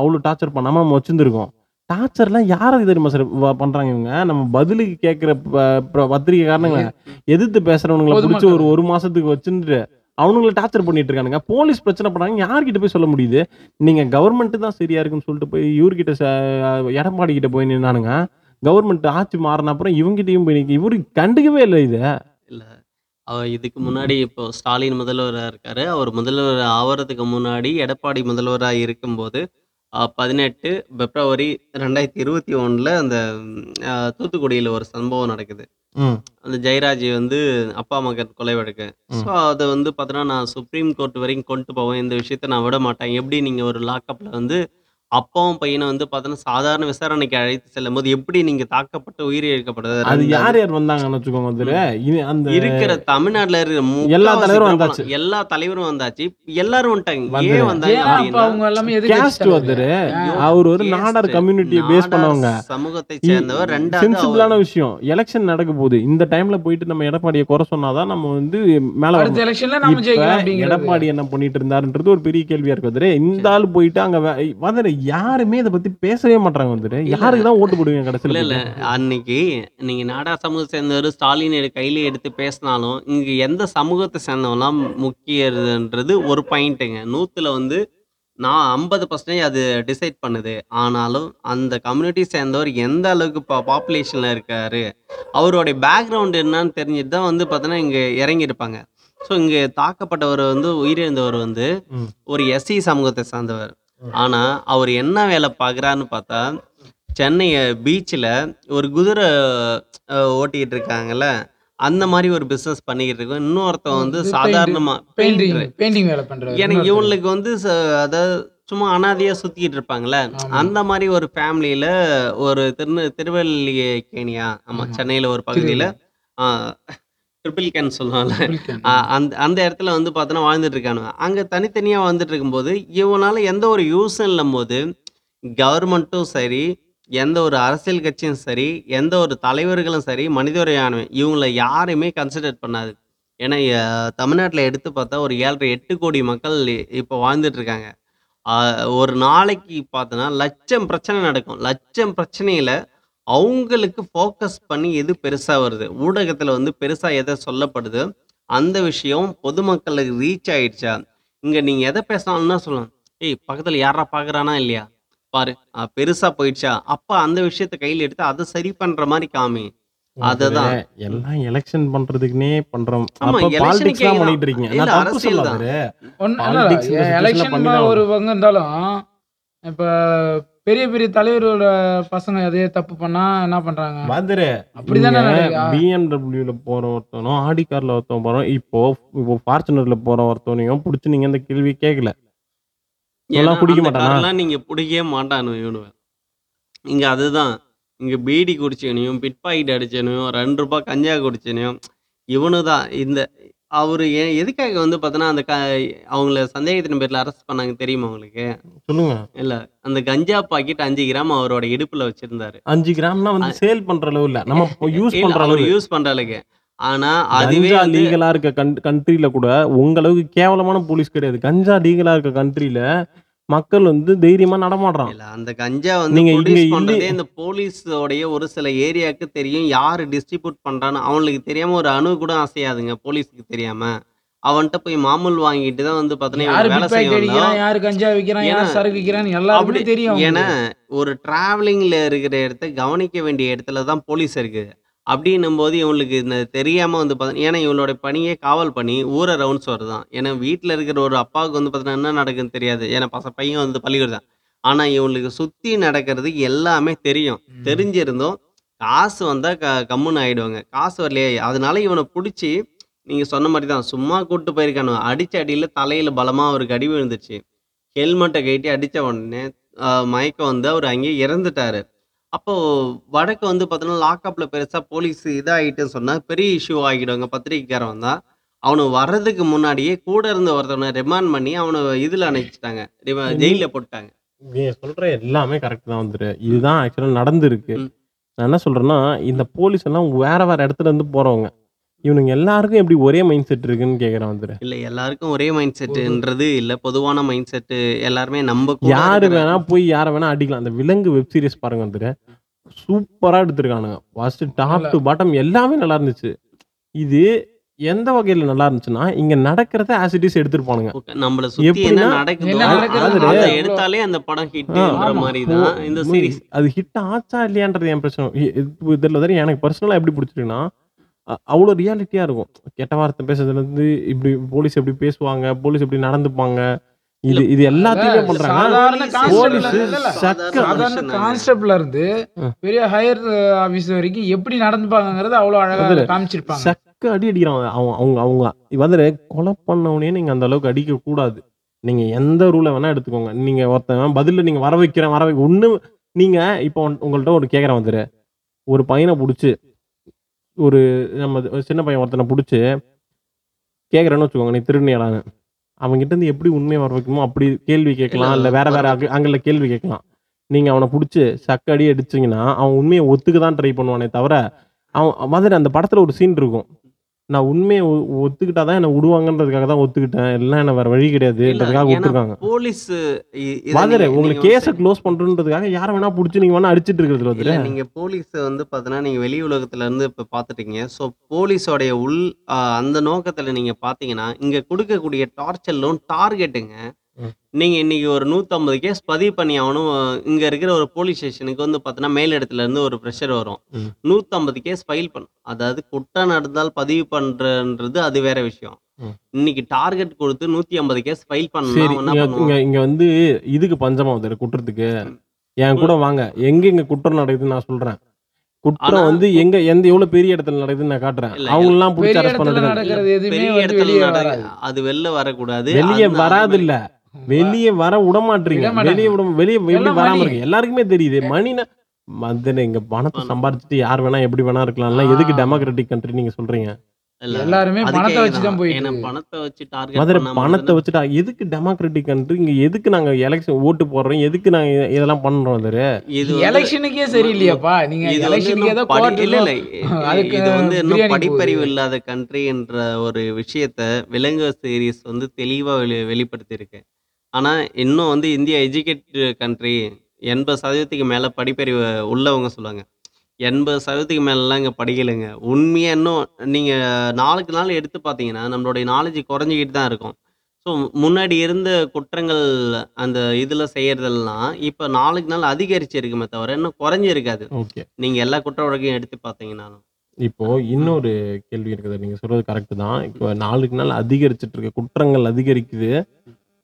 அவ்வளோ டார்ச்சர் பண்ணாம நம்ம வச்சுருந்துருக்கோம். டார்ச்சர்லாம் யாராவது தெரியுமா சார் பண்றாங்க இவங்க? நம்ம பதிலுக்கு கேட்குற பத்திரிகைக்காரனுங்க, எதிர்த்து பேசுறவனுங்களை பிடிச்சி பொதுமக்கள் ஒரு ஒரு மாசத்துக்கு வச்சுட்டு அவனுங்களை டார்ச்சர் பண்ணிட்டு இருக்கானுங்க. போலீஸ் பிரச்சனை பண்ணாங்க, யார்கிட்ட போய் சொல்ல முடியுது? நீங்க கவர்மெண்ட் தான் சரியா இருக்குன்னு சொல்லிட்டு போய் இவர்கிட்ட எடப்பாடி கிட்ட போய் நின்னானுங்க. கவர்மெண்ட் ஆட்சி மாறின அப்புறம் இவங்கிட்டயும் போய் இவரு கண்டுக்கவே இல்லை இதை. இல்ல இதுக்கு முன்னாடி இப்போ ஸ்டாலின் முதல்வராக இருக்காரு. அவர் முதல்வர் ஆவறதுக்கு முன்னாடி எடப்பாடி முதல்வராக இருக்கும்போது 18 பிப்ரவரி 2021ல் அந்த தூத்துக்குடியில் ஒரு சம்பவம் நடக்குது. ம் அந்த ஜெயராஜ் அப்பா மகன் கொலை வழக்கு. ஸோ ம் அதை பார்த்தோன்னா நான் சுப்ரீம் கோர்ட் வரைக்கும் கொண்டு போவேன், இந்த விஷயத்த நான் விட மாட்டேன். எப்படி நீங்கள் ஒரு லாக்கப்பில் அப்பாவும் பையனை பார்த்தோன்னா சாதாரண விசாரணைக்கு அழைத்து செல்லும் போது எப்படி நீங்கள் தாக்கப்பட்டு உயிரிழக்கப்படுறது? அது ரெண்டு யார் யார் வந்தாங்கன்னு வச்சுக்கோங்க. அதுல அந்த இருக்கிற தமிழ்நாட்டுல இருக்கிற எல்லா முக்காவாசி தலைவரும் வந்தாச்சு. எல்லா தலைவரும் வந்தாச்சு, எல்லாரும் வந்துட்டாங்க. ஏன் வந்துரு வந்தாங்க ஏன் அப்ப அப்படின்னா, அவங்க எல்லாமே எதுக்கு கேஸ்ட் வச்சுட்டாங்க? வந்துரு ஐயோ அவர் ஒரு நாடார் கேஸ்ட் கம்யூனிட்டியை பேஸ் நாடார் பண்ணவங்க. சமூகத்தை சேர்ந்தவர். ரெண்டாவது சென்சிபிளான விஷயம். எலெக்ஷன் நடக்க போகுது, இந்த டைம்ல போயிட்டு நம்ம எடப்பாடியை குறை சொன்னாதான் நம்ம மேல அடுத்த வரணும். எலெக்ஷன்ல நாம இப்ப ஜெயிக்கணும் அப்படிங்கிறது. எடப்பாடி என்ன பண்ணிட்டு இருந்தாருன்றது ஒரு பெரிய கேள்வியா இருக்கு. வந்துரு இந்த ஆள் போயிட்டு அங்க வந்துரு யாருமே இதை பத்தி பேசவே மாட்டாங்க. வந்துரு இல்ல யாருக்கு தான் ஓட்டு போடுவீங்க கடைசியில இல்ல இல்ல போயிட்டு? அன்னைக்கு நீங்க நாடார் சமூகத்தை சேர்ந்தவர் ஸ்டாலின் கையில எடுத்து பேசினாலும் இங்க எந்த சமூகத்தை சேர்ந்தவெல்லாம் முக்கியதுன்றது ஒரு பாயிண்ட்டுங்க. 100ல் நான் 50% அது டிசைட் பண்ணுது. ஆனாலும் அந்த கம்யூனிட்டி சேர்ந்தவர் எந்த அளவுக்கு பாப்புலேஷன்ல இருக்காரு, அவருடைய பேக்ரவுண்ட் என்னன்னு தெரிஞ்சுட்டு தான் பார்த்தோன்னா இங்க இறங்கியிருப்பாங்க. ஸோ இங்க தாக்கப்பட்டவர் உயிரிழந்தவர் ம் ஒரு எஸ்சி சமூகத்தை சார்ந்தவர். ஆனால் அவர் என்ன வேலை பார்க்குறான்னு பார்த்தா சென்னை பீச்சில் ஒரு குதிரை ஓட்டிக்கிட்டு இருக்காங்கல்ல அந்த மாதிரி ஒரு பிஸ்னஸ் பண்ணிக்கிட்டு இருக்கோம். இன்னொருத்தன் சாதாரணமாக பெயிண்டர். பெயிண்டிங் வேலை பண்றவர் எனக்கு இன்னொருத்தர். இவங்களுக்கு அதாவது சும்மா அனாதையாக சுற்றிக்கிட்டு இருப்பாங்கள்ல ஆமா அந்த மாதிரி ஒரு ஃபேமிலியில் ஒரு திருவல்லிக்கேணியா ஆமாம் ஆமா சென்னையில் ஒரு பகுதியில் திருவள்ளுவர் ட்ரிபிள் கேன் சொல்லுவாங்கல்ல புலிகேன். அந்த அந்த இடத்துல பார்த்தோன்னா வாழ்ந்துட்டு இருக்கானுங்க. அங்கே தனித்தனியாக வாழ்ந்துட்டு இருக்கும்போது இவனால எந்த ஒரு யூஸும் இல்லும் போது கவர்மெண்ட்டும் சரி, எந்த ஒரு அரசியல் கட்சியும் சரி, எந்த ஒரு தலைவர்களும் சரி, மனிதரையானவன் இவங்கள யாரையுமே கன்சிடர் பண்ணாது. ஏன்னா தமிழ்நாட்டில் எடுத்து பார்த்தா ஒரு 7.5 கோடி மக்கள் இப்போ வாழ்ந்துட்டு இருக்காங்க. ஒரு நாளைக்கு பார்த்தோன்னா லட்சம் பிரச்சனை நடக்கும். லட்சம் பிரச்சனையில் அவங்களுக்கு ஃபோக்கஸ் பண்ணி எது பெருசாக வருது, ஊடகத்தில் பெருசாக எதை சொல்லப்படுது, அந்த விஷயம் பொதுமக்களுக்கு ரீச் ஆயிடுச்சா? இங்கே நீங்கள் எதை பேசினாலும்னா சொல்லலாம், ஏய் பக்கத்தில் யாரா பார்க்குறானா இல்லையா பாரு, பெருசாக போயிடுச்சா? அப்போ அந்த விஷயத்தை கையில் எடுத்து அதை சரி பண்ணுற மாதிரி காமி. அதை வந்துரு தான் எல்லாம் எலெக்ஷன் பண்றதுக்குன்னே பண்றோம். ஆமாம் அப்ப பாலிடிக்ஸ் எலெக்ஷனுக்கே தான் பண்ணிட்டு இருக்கீங்க. இல்லை நான் தப்பு அரசியல் சொல்ல தான். வந்துரு ஒன்றும் பாலிடிக்ஸ் இந்த சுச்சுவேஷன்ல எலெக்ஷன் பண்ணிதான் ஒரு ஆகணும். பங்கு இருந்தாலும் இப்போ பெரிய பெரிய தலைவரோட பசங்க அதே தப்பு பண்ணா என்ன பண்றாங்க? வந்துரு நீங்க அப்படிதானே நடக்குதா? பிஎம்டபிள்யூல போற ஒருத்தனும் ஆடி கார்ல ஒருத்தன் போறோம். இப்போ இப்போ ஃபார்ச்சுனர்ல போற ஒருத்தனையும் பிடிச்சி நீங்க இந்த கேள்வி கேட்கல ஏன்னா இதெல்லாம் குடிக்க அந்த மாட்டானா? காரெல்லாம் நீங்கள் பிடிக்கவே மாட்டானு இவனுவன். இங்கே அதுதான், இங்கே பீடி குடிச்சவனையும் பிட் பாக்கெட் அடிச்சவனையும் 2 ரூபாய் கஞ்சா குடிச்சவனையும் இவனு தான். இந்த அவர் எதுக்காக பார்த்தோன்னா அந்த அவங்கள சந்தேகத்தின் பேரில் அரெஸ்ட் பண்ணாங்க தெரியுமா உங்களுக்கு? சொல்லுங்க. இல்லை அந்த கஞ்சா பாக்கெட் 5 கிராம் அவரோட இடுப்பில் வச்சுருந்தாரு. 5 கிராம்னா சேல் பண்ற அளவு இல்ல, நம்ம யூஸ் இல்லை பண்ற அவர் அளவு. யூஸ் பண்ற அளவுக்கு. ஆனால் அதுவே கஞ்சா லீகலா இருக்க கண்ட்ரில கூட உங்க அளவுக்கு கேவலமான போலீஸ் கிடையாது. கஞ்சா லீகலா இருக்க கண்ட்ரில மக்கள் தைரியமா நடமாடுறான். இல்ல அந்த கஞ்சா நீங்க இங்க ப்ரொடியூஸ் இல்லை. பண்றதே இந்த போலீஸோடைய ஒரு சில ஏரியாவுக்கு தெரியும், யாரு டிஸ்ட்ரிபியூட் பண்றான்னு அவங்களுக்கு தெரியாம ஒரு அணு கூட அசையாதுங்க. போலீஸுக்கு தெரியாம அவன்கிட்ட போய் மாமூல் வாங்கிட்டு தான் பார்த்தோன்னா யாரு இவன் வேலை பிட் பாக்கெட் செய்வானா? அடிக்கிறான், யாரு கஞ்சா விற்கிறான், ஏன்னா யார் சரக்கு விற்கிறான்னு அப்படி எல்லாருக்குமே தெரியும் ஏன்னா அவங்களுக்கு. ஒரு டிராவலிங்ல இருக்கிற இடத்த கவனிக்க வேண்டிய இடத்துல தான் போலீஸ் இருக்கு. அப்படின்னும் போது இவங்களுக்கு இந்த தெரியாம ஏன்னா இவங்களோட பணியே காவல் பண்ணி ஊரை ரவுண்ட்ஸ் வருதான். ஏன்னா வீட்டில் இருக்கிற ஒரு அப்பாவுக்கு பார்த்தீங்கன்னா என்ன நடக்குன்னு தெரியாது. ஏன்னா பையன் பள்ளிக்கூடம் தான். ஆனா இவங்களுக்கு சுத்தி நடக்கிறது எல்லாமே தெரியும். ம். தெரிஞ்சிருந்தும் காசு வந்தா கம்முன்னு ஆயிடுவாங்க. காசு வரலையே அதனால இவனை பிடிச்சி நீங்க சொன்ன மாதிரி தான் சும்மா கூட்டு போயிருக்கானு. அடிச்ச அடியில தலையில பலமா அவருக்கு அடி விழுந்துச்சு. ஹெல்மெட்டை கட்டி அடிச்ச உடனே மயக்கம் அவர் அங்கேயே இறந்துட்டாரு. அப்போ வடக்கு பார்த்தோன்னா லாக்அப்ல பெருசா போலீஸ் இதாகிட்டுன்னு சொன்னா பெரிய இஷ்யூ ஆகிடுவாங்க. பத்திரிக்கைக்காரன் தான் அவனு வர்றதுக்கு முன்னாடியே கூட இருந்த ஒருத்தவனை ரிமாண்ட் பண்ணி அவனை இதுல அணைச்சிட்டாங்க, நீங்க ஜெயில போட்டாங்க. நீங்க சொல்ற எல்லாமே கரெக்ட் தான். வந்துரு இதுதான் ஆக்சுவலா நடந்திருக்கு. நான் என்ன சொல்றேன்னா இந்த போலீஸ் எல்லாம் வேற வேற இடத்துல போறவங்க. இவனுங்க எல்லாருக்கும் எப்படி ஒரே மைண்ட் செட் இருக்குன்னு கேக்குறேன். வந்துரு இல்லை எல்லாருக்கும் ஒரே மைண்ட் ஒரு செட்டுன்றது இல்லை, பொதுவான மைண்ட் செட்டு எல்லாருமே நம்ம கூட யாரு இருக்கிற. வேணா போய் யாரை வேணா அடிக்கலாம். அந்த விலங்கு வெப் சீரிஸ் பாருங்க. வந்துரு சூப்பரா எடுத்திருக்கானுங்க. ஃபர்ஸ்ட் டாப் நல்ல டு பாட்டம் எல்லாமே நல்லா இருந்துச்சு. இது எந்த வகையில நல்லா இருந்துச்சுன்னா இங்க நடக்கிறத ஆசிட்டிஸ் எடுத்திருப்பானுங்க. நம்மளை சுத்தி என்ன எப்படின்னா நடக்குதோ என்ன நடக்குதுன்னு அதை அதுல எடுத்தாலே அந்த படம் ஹிட்ன்ற ஆமா மாதிரி தான் இந்த சீரீஸ். அது ஹிட் ஆச்சா இல்லையான்றது என் பிரச்சனை. இதில் வந்து எனக்கு பர்சனலாக எப்படி பிடிச்சிருக்குன்னா அவ்வளோ ரியாலிட்டியாக இருக்கும். கெட்ட வார்த்தை பேசுறதுலேருந்து இப்படி போலீஸ் எப்படி பேசுவாங்க, போலீஸ் எப்படி நடந்துப்பாங்க, இது இது எல்லாத்தையும் பண்றாங்க இருந்து பெரிய ஹையர் ஆபீஸ் வரைக்கும் எப்படி நடந்துப்பாங்கிறது அவ்வளவு அழகா காமிச்சிருப்பாங்க. சக்க அடி அடிக்கிறாங்க அவங்க அவங்க அவங்க வந்து கொலை பண்ணவனே நீங்க அந்த அளவுக்கு அடிக்க கூடாது. நீங்க எந்த ரூலை வேணா எடுத்துக்கோங்க. நீங்க ஒருத்தன் பதில நீங்க வர வைக்கிறேன் வர வைக்க ஒண்ணு. நீங்க இப்போ உங்கள்கிட்ட ஒரு கேட்குறேன் வந்துரு, ஒரு பையனை பிடிச்சி ஒரு நம்ம சின்ன பையன் ஒருத்தனை பிடிச்சி கேட்குறேன்னு வச்சுக்கோங்க, நீ திருநேடான்னு அவங்ககிட்ட இருந்து எப்படி உண்மையை வர வைக்கணுமோ அப்படி கேள்வி கேட்கலாம், இல்லை வேற வேற அங்கே கேள்வி கேட்கலாம். நீங்கள் அவனை பிடிச்சி சக்கடி அடிச்சிங்கன்னா அவன் உண்மையை ஒத்துக்க தான் ட்ரை பண்ணுவானே தவிர அவன் மாதிரி. அந்த படத்தில் ஒரு சீன் இருக்கும், நான் உண்மையை ஒத்துக்கிட்டா தான் என்னை விடுவாங்கன்றதுக்காக தான் ஒத்துக்கிட்டேன், எல்லாம் என்ன வேற வழி கிடையாதுன்றதுக்காக ஒத்துக்காங்க. போலீஸ் மாதிரி உங்களுக்கு கேஸை க்ளோஸ் பண்ணுறதுக்காக யாரை வேணா பிடிச்சி நீங்கள் வேணா அடிச்சிட்டு இருக்கிறது வந்து. நீங்கள் போலீஸை வந்து பார்த்தீங்கன்னா நீங்கள் வெளி உலகத்துல இருந்து இப்போ பார்த்துட்டீங்க. ஸோ போலீஸோடைய உள் அந்த நோக்கத்தில் நீங்கள் பார்த்தீங்கன்னா இங்கே கொடுக்கக்கூடிய டார்ச்சர்லும் டார்கெட்டுங்க. நீங்க இன்னைக்கு ஒரு 150 கேஸ் பதிவு பண்ணி ஆகணும். இங்க இருக்கிற ஒரு போலீஸ் ஸ்டேஷனுக்கு வந்து பாத்தீங்கன்னா மேல் இடத்துல இருந்து ஒரு ப்ரெஷர் வரும், 150 கேஸ் ஃபைல் பண்ணும். அதாவது குற்றம் நடந்தால் பதிவு பண்றது அது வேற விஷயம். இன்னைக்கு டார்கெட் கொடுத்து 150 கேஸ் ஃபைல் பண்ணணும். இங்க வந்து இதுக்கு பஞ்சமா வந்து குற்றத்துக்கு என் கூட வாங்க, எங்க இங்க குற்றம் நடக்குதுன்னு நான் சொல்றேன். குற்றம் வந்து எங்க எந்த எவ்வளவு பெரிய இடத்துல நடக்குதுன்னு நான் காட்டுறேன். அவங்க எல்லாம் போலீஸ் அரெஸ்ட் பண்றது பெரிய இடத்துல நடக்குது, அது வெளில வரக்கூடாது, வெளியே வராது, இல்ல வெளியே வர விடமாட்டீங்க, வெளியே விட வெளியே வெளியே வராம இருக்கு. எல்லாருக்குமே தெரியுது மணினா வந்து இங்க பணத்தை சம்பாரிச்சுட்டு யார் வேணா எப்படி வேணா இருக்கலாம்ல. எதுக்கு டெமோக்ராட்டிக் கண்ட்ரி நீங்க சொல்றீங்க? எல்லாருமே பணத்தை வச்சுதான் போயிருக்கு, பணத்தை வச்சு டார்கெட், பணத்தை வச்சுட்டா எதுக்கு டெமோக்ராட்டிக் கண்ட்ரி? இங்க எதுக்கு நாங்க எலெக்ஷன் ஓட்டு போடுறோம், எதுக்கு நாங்க இதெல்லாம் பண்றோம்? அது எலெக்ஷனுக்கே சரியில்லையாப்பா. நீங்க எலெக்ஷனுக்கே தான் கோட் இல்ல. இது வந்து என்ன படிப்பறிவு இல்லாத கண்ட்ரி என்ற ஒரு விஷயத்தை விலங்கு சீரிஸ் வந்து தெளிவா வெளிப்படுத்தி இருக்கு. ஆனா இன்னும் வந்து இந்தியா எஜுகேட்டட் கண்ட்ரி, 80% மேல படிப்பறிவு உள்ளவங்க சொல்லுவாங்க. 80% மேலாம் இங்கே படிக்கலைங்க. உண்மையாக இன்னும் நீங்கள் நாளுக்கு நாள் எடுத்து பார்த்தீங்கன்னா நம்மளுடைய நாலேஜ் குறைஞ்சிக்கிட்டு தான் இருக்கும். ஸோ முன்னாடி இருந்த குற்றங்கள் அந்த இதில் செய்கிறதெல்லாம் இப்போ நாளுக்கு நாள் அதிகரிச்சிருக்குமே தவிர இன்னும் குறைஞ்சிருக்காது. ஓகே, நீங்கள் எல்லா குற்ற வழக்கையும் எடுத்து பார்த்தீங்கன்னாலும் இப்போது இன்னொரு கேள்வி இருக்குது. நீங்கள் சொல்கிறது கரெக்டு தான். இப்போ நாளுக்கு நாள் அதிகரிச்சுட்டு இருக்க குற்றங்கள் அதிகரிக்குது,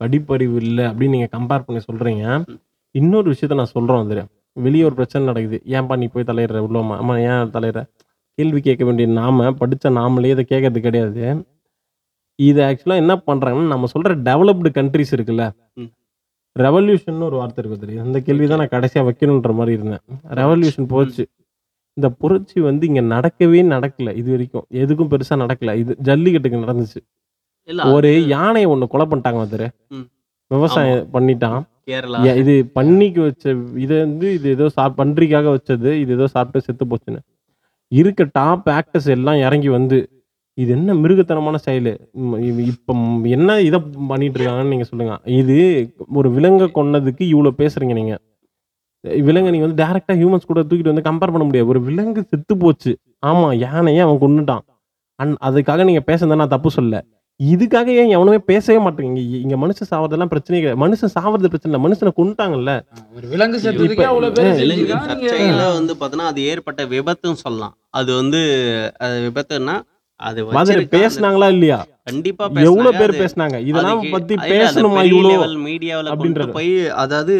படிப்பறிவு இல்லை அப்படின்னு நீங்கள் கம்பேர் பண்ணி சொல்கிறீங்க. இன்னொரு விஷயத்த நான் சொல்கிறேன் வந்துரு, வெளியே ஒரு பிரச்சனை நடக்குது, ஏன்பா நீ போய் தலையிடுற உள்ளோமா? அம்மா ஏன் தலையிடுற? கேள்வி கேட்க வேண்டிய நாம படித்த நாமளே இதை கேட்கறது கிடையாது. இது ஆக்சுவலாக என்ன பண்ணுறாங்கன்னா நம்ம சொல்கிற டெவலப்டு கண்ட்ரிஸ் இருக்குல்ல, ரெவல்யூஷன் ஒரு வார்த்தை இருக்குது தெரியும். அந்த கேள்வி தான் நான் கடைசியாக வைக்கணுன்ற மாதிரி இருந்தேன். ரெவல்யூஷன் போச்சு, இந்த புரட்சி வந்து இங்கே நடக்கவே நடக்கலை, இது வரைக்கும் எதுக்கும் பெருசாக நடக்கலை. இது ஜல்லிக்கட்டுக்கு நடந்துச்சு. ஒரு யானையை ஒன்று கொலை பண்ணிட்டாங்க வந்துரு, விவசாயம் பண்ணிட்டான். இது பன்னிக்கு வச்ச இது வந்து இது ஏதோ பன்றிக்காக வச்சது, இது ஏதோ சாப்பிட்டு செத்து போச்சுன்னு இருக்க டாப் ஆக்டர்ஸ் எல்லாம் இறங்கி வந்து இது என்ன மிருகத்தனமான செயலு, இப்போ என்ன இதை பண்ணிட்டு இருக்காங்கன்னு நீங்கள் சொல்லுங்க. இது ஒரு விலங்கை கொன்னதுக்கு இவ்வளோ பேசுறீங்க நீங்கள். விலங்கை நீங்கள் வந்து டேரெக்டா ஹியூமன்ஸ் கூட தூக்கிட்டு வந்து கம்பேர் பண்ண முடியாது. ஒரு விலங்கு செத்து போச்சு, ஆமா யானையே அவன் கொன்னுட்டான், அதுக்காக நீங்கள் பேசுறத நான் தப்பு சொல்ல. இதுக்காக ஏன் எவனுமே பேசவே மாட்டேங்க. இங்க மனுஷன் சாவதெல்லாம் பிரச்சனையே கிடையாது. மனுஷன் சாவது பிரச்சனை இல்லை, மனுஷனை கொண்டுட்டாங்கல்ல. விலங்கு சர்ச்சையில வந்து பாத்தீங்கன்னா அது ஏற்பட்ட விபத்துன்னு சொல்லலாம். அது வந்து அது விபத்துன்னா அது பேசினாங்களா இல்லையா? கண்டிப்பா எவ்வளவு பேர் பேசினாங்க இதெல்லாம் பத்தி பேசணுமா? இவ்வளவு மீடியாவில் அப்படின்ற போய் அதாவது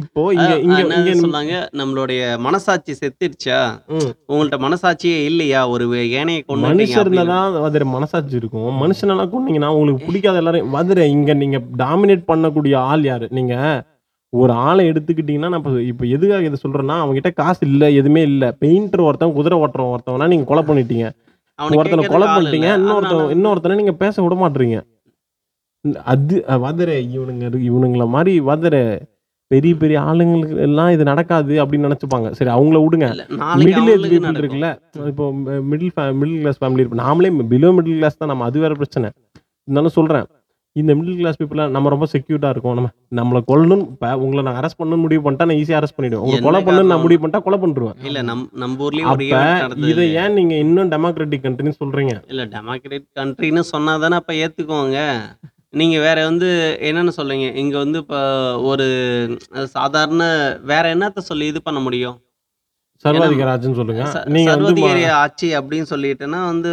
இப்போ இங்க சொன்னாங்க நம்மளுடைய மனசாட்சி செத்துடுச்சா? உங்கள்ட்ட மனசாட்சியே இல்லையா? ஒரு ஏனைய கொண்டு மனுஷர்தான் வதற மனசாட்சி இருக்கும். மனுஷனெல்லாம் கொண்டீங்கன்னா உங்களுக்கு பிடிக்காத எல்லாரும் வதற. இங்க நீங்க டாமினேட் பண்ணக்கூடிய ஆள் யாரு? நீங்க ஒரு ஆளை எடுத்துக்கிட்டீங்கன்னா நான் இப்போ எதுக்காக இதை சொல்றேன்னா அவங்ககிட்ட காசு இல்லை, எதுவுமே இல்லை. பெயிண்டர் ஒருத்தன், குதிரை ஓட்டுற ஒருத்தவனா நீங்க கொலை பண்ணிட்டீங்க. ஒருத்தனை கொலை பண்ணிட்டீங்க, இன்னொருத்தனை நீங்க பேச விட மாட்டீங்க. அது வதற இவனுங்களை மாதிரி வதற பெரிய பெரிய ஆளுங்களுக்கு எல்லாம் இது நடக்காது அப்படின்னு நினைச்சுப்பாங்க. சரி, அவங்கள விடுங்க. மிடில் ஏஜ் பீப்புள் இருக்குல்ல, இப்போ மிடில் கிளாஸ் ஃபேமிலி இருக்கு. நாமளே பிலோ மிடில் கிளாஸ் தான் நம்ம, அது வேற பிரச்சனை இருந்தாலும் சொல்றேன். இந்த மிடில் கிளாஸ் பீப்புள நம்ம ரொம்ப செக்யூர்டா இருக்கும். நம்ம நம்மளை கொல்லணும். இப்போ உங்களை நான் அரெஸ்ட் பண்ணணும்னு முடிவு பண்ணிட்டா நான் ஈஸியாக அரெஸ்ட் பண்ணிடுவேன். உங்களை கொலை பண்ணணும்னு நான் முடிவு பண்ணிட்டா கொலை பண்ணிடுவேன். இல்ல நம்ம ஊர்லயும் இதை ஏன் நீங்க இன்னும் டெமோக்ராட்டிக் கண்ட்ரின்னு சொல்றீங்க? இல்ல டெமோக்ராட்டிக் கண்ட்ரின்னு சொன்னாதானே அப்ப ஏத்துக்குவாங்க. நீங்க வேற வந்து என்னன்னு சொல்றீங்க? இங்க வந்து இப்ப ஒரு சாதாரண வேற என்னத்த சொல்லி இது பண்ண முடியும்? சர்வாதிகார ஆட்சின்னு சொல்லுங்க. நீங்க வந்து சர்வதிகாரி ஆட்சி அப்படின்னு சொல்லிட்டுன்னா வந்து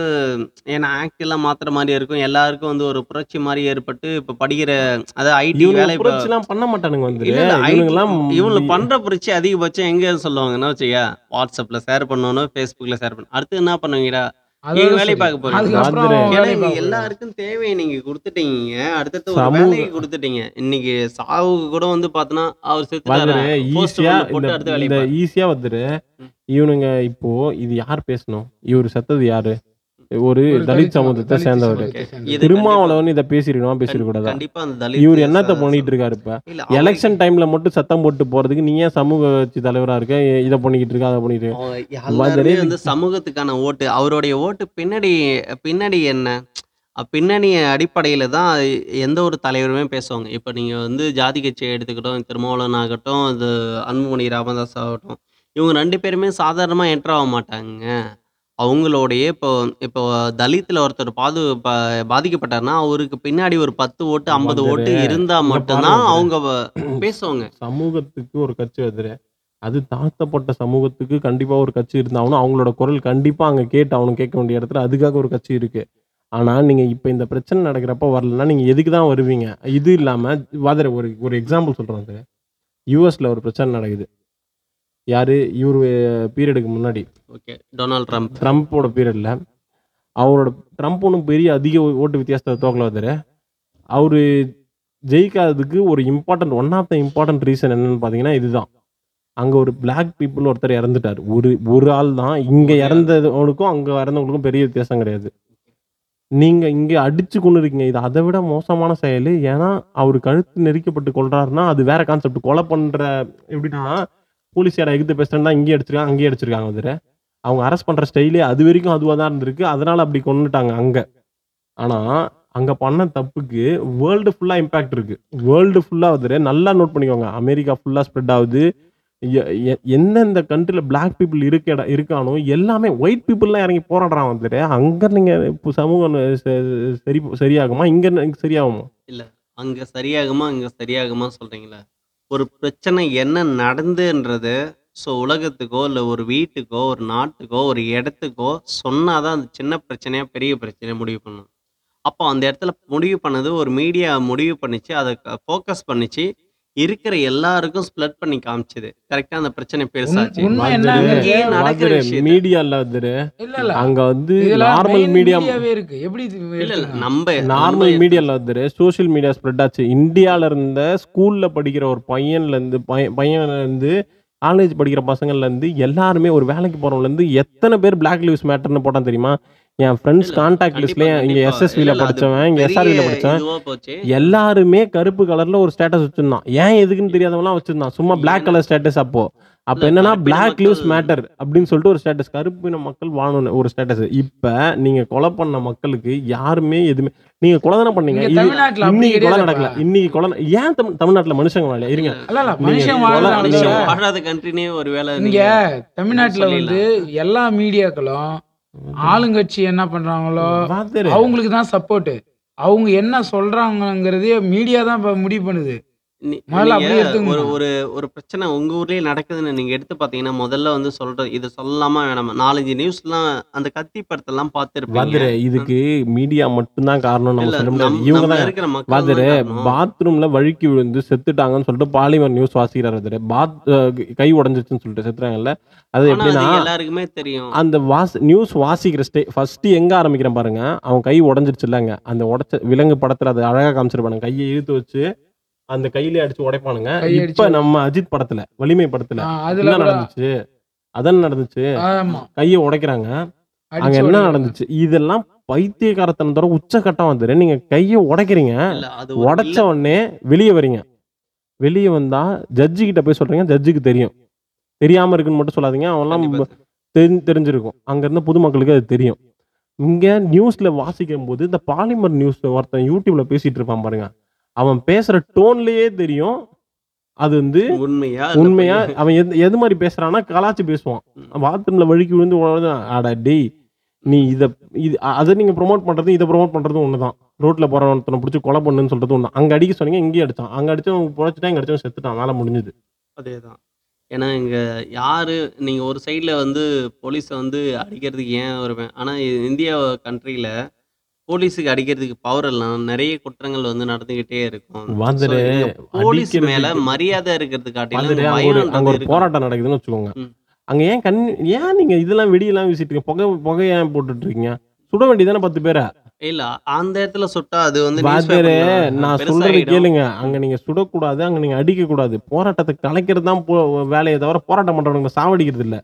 ஏன்னா ஆக்ட் எல்லாம் மாத்துற மாதிரி இருக்கும். எல்லாருக்கும் வந்து ஒரு புரட்சி மாதிரி ஏற்பட்டு இப்ப படிக்கிற அதாவது ஐடி இவனுங்க வேலை இப்ப புரட்சி எல்லாம் பண்ண மாட்டானுங்க. வந்து இல்ல இல்ல ஐடி இவனுங்கெல்லாம் இவங்களை பண்ற புரட்சி அதிகபட்சம் எங்க சொல்லுவாங்கன்னா வச்சுக்கா வாட்ஸ்அப்ல ஷேர் பண்ணணும், ஃபேஸ்புக்ல ஷேர் பண்ணணும். அடுத்து என்ன பண்ணுவீங்கடா, நீங்க வேலை பார்க்க போறீங்க. அதுக்கப்புறம் பாத்துறேன். ஏன்னா இவங்க எல்லாருக்கும் தேவையை நீங்க கொடுத்துட்டீங்க, அடுத்தடுத்து ஒரு சமூக வேலையை கொடுத்துட்டீங்க. இன்னைக்கு சாவுக்கு கூட வந்து பாத்தீங்கன்னா அவர் செத்துட்டாரு வந்துரு போஸ்ட் ஈஸியா போட்டு அடுத்த வேலையை இந்த பாரு. ஈஸியா வந்துரு. இவனுங்க இப்போ இது யார் பேசணும், இவர் செத்தது யாரு, ஒரு ஒரு தலித் சமூகத்தை சேர்ந்தவர் இது திருமாவளவன் இதை பேசிருக்கணுமா பேசிருக்கூடாதா? கண்டிப்பா அந்த தலித் இவர் என்னத்த பண்ணிட்டு இருக்காரு? இப்ப இல்ல எலெக்ஷன் டைம்ல மட்டும் சத்தம் போட்டு போறதுக்கு நீ ஏன் சமூக கட்சி தலைவரா இருக்க? இதை பண்ணிக்கிட்டு இருக்க, அதை பண்ணிட்டு இருக்க. எல்லாருமே வந்து சமூகத்துக்கான ஓட்டு, அவருடைய ஓட்டு பின்னாடி பின்னாடி என்ன பின்னணி அடிப்படையில தான் எந்த ஒரு தலைவருமே பேசுவாங்க. இப்போ நீங்க வந்து ஜாதி கட்சியை எடுத்துக்கிட்டோம், திருமாவளவன் ஆகட்டும், இது அன்புமணி ராமதாஸ் ஆகட்டும், இவங்க 2 பேருமே சாதாரணமா என்டர் ஆக மாட்டாங்க. அவங்களோடைய இப்போ இப்போ தலித்தில் ஒருத்தர் பாதிக்கப்பட்டாருன்னா அவருக்கு பின்னாடி ஒரு 10 ஓட்டு 50 ஓட்டு இருந்தா மட்டும்தான் அவங்க பேசுவாங்க. சமூகத்துக்கு ஒரு கட்சி வந்துரு, அது தாழ்த்தப்பட்ட சமூகத்துக்கு கண்டிப்பா ஒரு கட்சி இருந்தாகணும். அவங்களோட குரல் கண்டிப்பா அங்க கேட்டு அவனும் கேட்க வேண்டிய இடத்துல அதுக்காக ஒரு கட்சி இருக்கு. ஆனா நீங்க இப்ப இந்த பிரச்சனை நடக்கிறப்ப வரலன்னா நீங்க எதுக்கு தான் வருவீங்க? இது இல்லாம வாதர் ஒரு ஒரு எக்ஸாம்பிள் சொல்றேன் சார். யூஎஸ்ல ஒரு பிரச்சனை நடக்குது. யாரு இவரு பீரியடுக்கு முன்னாடி ஓகே டொனால்ட் ட்ரம்ப் ட்ரம்ப்போட பீரியடில் அவரோட ட்ரம்ப் ஒன்றும் பெரிய அதிக ஓட்டு வித்தியாசத்தை தோக்கல வந்தார். அவர் ஜெயிக்காததுக்கு ஒரு important one of the important reason என்னன்னு பார்த்தீங்கன்னா இதுதான். அங்கே ஒரு பிளாக் பீப்புள் ஒருத்தர் இறந்துட்டார். ஒரு ஒரு ஆள் தான். இங்கே இறந்தவனுக்கும் அங்கே இறந்தவங்களுக்கும் பெரிய வித்தியாசம் கிடையாது. நீங்கள் இங்கே அடித்து கொண்டு இருக்கீங்க. இது அதை விட மோசமான செயல். ஏன்னா அவர் கழுத்து நெரிக்கப்பட்டு கொள்றாருன்னா அது வேற கான்செப்ட். கொலை பண்ணுற எப்படின்னா போலீஸ் யாரை எகுத்து பேசுறேன்னா இங்கேயே அடிச்சிருக்காங்க அங்கேயே அடிச்சிருக்காங்க. வந்துரு அவங்க அரெஸ்ட் பண்ணுற ஸ்டைலே அது வரைக்கும் அதுவாக தான் இருந்திருக்கு. அதனால் அப்படி கொண்டுட்டாங்க அங்கே. ஆனால் அங்கே பண்ண தப்புக்கு வேர்ல்டு ஃபுல்லாக இம்பேக்ட் இருக்குது. வேர்ல்டு ஃபுல்லாக வந்துரு நல்லா நோட் பண்ணிக்கோங்க. அமெரிக்கா ஃபுல்லாக ஸ்ப்ரெட் ஆகுது. எந்தெந்த கண்ட்ரியில் பிளாக் பீப்புள் இருக்கானோ எல்லாமே ஒயிட் பீப்புளெலாம் இறங்கி போராடுறான். வந்துரு அங்கே நீங்கள் இப்போ சமூகம் சரியாகுமா? இங்கே சரியாகுமா? இல்லை அங்கே சரியாகுமா இங்கே சரியாகுமா சொல்கிறீங்களா? ஒரு பிரச்சனை என்ன நடந்துன்றது ஸோ உலகத்துக்கோ இல்லை ஒரு வீட்டுக்கோ ஒரு நாட்டுக்கோ ஒரு இடத்துக்கோ சொன்னாதான் அந்த சின்ன பிரச்சனையா பெரிய பிரச்சனையா முடிவு பண்ணும். அப்போ அந்த இடத்துல முடிவு பண்ணது ஒரு மீடியா முடிவு பண்ணிச்சு, அதை ஃபோக்கஸ் பண்ணிச்சு, இருக்கிற எல்லாருக்கும் ஸ்ப்ளட் பண்ணி காமிச்சது. கரெக்டாக அந்த பிரச்சனை பெருசாச்சு. உண்மை என்னங்க? இங்கேயே நடக்கிற விஷயம் மீடியாவில் வந்துரு அங்கே வந்து நார்மல் மீடியா மீடியாவே இருக்கு. எப்படி இது இல்ல இல்ல நம்ம நார்மல் மீடியாவில் வந்துரு சோஷியல் மீடியா ஸ்ப்ரெட் ஆச்சு. இந்தியாவில் இருந்த ஸ்கூலில் படிக்கிற ஒரு பையன்லேருந்து பையன்லேருந்து காலேஜ் படிக்கிற பசங்கள்லேருந்து எல்லாருமே ஒரு வேலைக்கு போகிறவங்கலேருந்து எத்தனை பேர் பிளாக் லிவ்ஸ் மேட்டர்னு போட்டான் தெரியுமா? என் ஃப்ரெண்ட்ஸ் கான்டாக்ட் லிஸ்ட்லேயே இங்கே SSVல படித்தவன், இங்கே SRVல படித்தவன் இதுவா போச்சு. எல்லாருமே கருப்பு கலரில் ஒரு ஸ்டேட்டஸ் வச்சுருந்தான். ஏன் எதுக்குன்னு தெரியாதவங்களாம் வச்சுருந்தான். சும்மா பிளாக் கலர் ஸ்டேட்டஸ். அப்போ என்னன்னா பிளாக் லிவ்ஸ் மேட்டர் அப்படின்னு சொல்லிட்டு ஒரு ஸ்டேட்டஸ். கருப்பின மக்கள் வாழணும் ஒரு ஸ்டேட்டஸ். இப்போ நீங்கள் கொலை பண்ண மக்களுக்கு யாருமே எதுவுமே நீங்கள் கொலை தானே பண்ணீங்க. இங்க தமிழ்நாட்டுல அப்படி இன்னைக்கு கொலை கிடையாது. நடக்கல. இன்னைக்கு கொலை ஏன் தமிழ்நாட்டில் மனுஷங்க வாழல? இருங்க இல்ல மனுஷன் வாழ்றாங்க. வாழாத கண்ட்ரினே ஒரு வேலை இங்க தமிழ்நாட்டுல வந்து எல்லா மீடியாக்களும் ஆளுங்கட்சி என்ன பண்றாங்களோ வாத்தியாரே. அவங்களுக்கு தான் சப்போர்ட். அவங்க என்ன சொல்றாங்கிறதே மீடியா தான் இப்ப முடிவு பண்ணுது. முதல்ல அப்படியே ஒரு எடுத்துக்கணும். ஒரு ஒரு பிரச்சனை உங்க ஊர்லயே நடக்குதுன்னு நீங்க எடுத்து பாத்தீங்கன்னா முதல்ல வந்து சொல்றது இது சொல்லலாமா வேணாமா? 4-5 நியூஸ்லாம் அந்த கத்தி படத்தெல்லாம் பார்த்துருப்பாங்க. வாதிரே இதுக்கு மீடியா மட்டும்தான் காரணம் நம்ம இல்ல சொல்ல முடியாது. இவங்க நம்ம தான் இருக்கிற மக்கள் வாதிரே தான் காரணம். பாத்ரூம்ல வழுக்கி விழுந்து செத்துட்டாங்கன்னு சொல்லிட்டு பாலிமர் நியூஸ் வாசிக்கிறார். வாதிரே கை உடஞ்சிச்சுன்னு சொல்லிட்டு செத்துறாங்கல்ல. அது ஆனா அது எப்படின்னா எல்லாருக்குமே தெரியும். அந்த நியூஸ் வாசிக்கிற ஃபர்ஸ்ட் எங்க ஆரம்பிக்கிறேன் பாருங்க. அவன் கை உடஞ்சிருச்சுல்லங்க. அந்த உடச்ச விலங்கு படத்துல அது அழகா காமிச்சிருப்பானுங்க. கையை இழுத்து வச்சு அந்த கையிலே அடிச்சு உடைப்பானுங்க. கை அடிச்சு இப்ப நம்ம அஜித் படத்துல வலிமை படத்துல அதுல என்ன கூட நடந்துச்சு? அதான் நடந்துச்சு. ஆமா கையை உடைக்கிறாங்க. அங்க அடிச்சு என்ன நடந்துச்சு? இதெல்லாம் பைத்தியக்காரத்தனத்தோட உச்சக்கட்டம் வந்துரு. நீங்க கையை உடைக்கிறீங்க, இல்ல அது உடைச்ச உடனே வெளியே வரீங்க. வெளியே வந்தா ஜட்ஜு கிட்ட போய் சொல்றீங்க. ஜட்ஜுக்கு தெரியும். தெரியாம இருக்குன்னு மட்டும் சொல்லாதீங்க. அவன்லாம் தெரிஞ்சிருக்கும். அங்க இருந்த பொதுமக்களுக்கு அது தெரியும். இங்க நியூஸ்ல வாசிக்கும் போது இந்த பாலிமர் நியூஸ் ஒருத்தன் யூடியூப்ல பேசிட்டு இருப்பான் பாருங்க. அவன் பேசுற டோன்லயே தெரியும் அது வந்து உண்மையா உண்மையா. அவன் எது மாதிரி பேசுறான்னா கலாச்சி பேசுவான். பாத்ரூம்ல வழுக்கி விழுந்து ஆடா டேய் நீ இது அதை நீங்க ப்ரொமோட் பண்றதும் இதை ப்ரொமோட் பண்றதும் ஒண்ணுதான். ரோட்ல போறவனை பிடிச்சி கொலை பண்ணுன்னு சொல்றது ஒண்ணு. அங்க அடிக்க சொன்னீங்க இங்கேயே அடிச்சான். அங்க அடிச்சவன் புழைச்சிட்டான், இங்க அடிச்சவன் செத்துட்டான். வேலை முடிஞ்சது. அதேதான் ஏன்னா இங்கே யார் நீங்கள் ஒரு சைடில் வந்து போலீஸை வந்து அடிக்கிறதுக்கு ஏன் வருவேன், ஆனால் இந்தியா கண்ட்ரியில் போலீஸுக்கு அடிக்கிறதுக்கு பவர் எல்லாம் நிறைய குற்றங்கள் வந்து நடந்துக்கிட்டே இருக்கும். ஸோ வாந்தரு நீங்கள் போலீஸ் மேலே அடிக்கிறதுக்கு மரியாதை இருக்கிறது காட்டிலும் இந்த வாந்தரு அங்க ஒரு அங்க பயம்ன்றது ஒரு இருக்கணும். போராட்டம் நடக்குதுன்னு வச்சுக்கோங்க. ம் அங்க ஏன் ஏன் நீங்க இதெல்லாம் வெடியெல்லாம் வீசிட்டு இருக்கீங்க? புகை ஏன் போட்டுட்டு இருக்கீங்க? சுட வேண்டியதானே 10 பேரை. இல்லை அந்த இடத்துல சுட்டா அது வந்து நியூஸ் வாத்தியாரே பேப்பர்ல நான் சொல்றதை பெருசாகிடும். கேளுங்க, அங்க நீங்க சுடக்கூடாது, அங்க நீங்க அடிக்க கூடாது. போராட்டத்தை கலைக்கிறது தான் வேலையை தவிர போராட்டம் பண்றவங்க சாவடிக்கிறது இல்ல.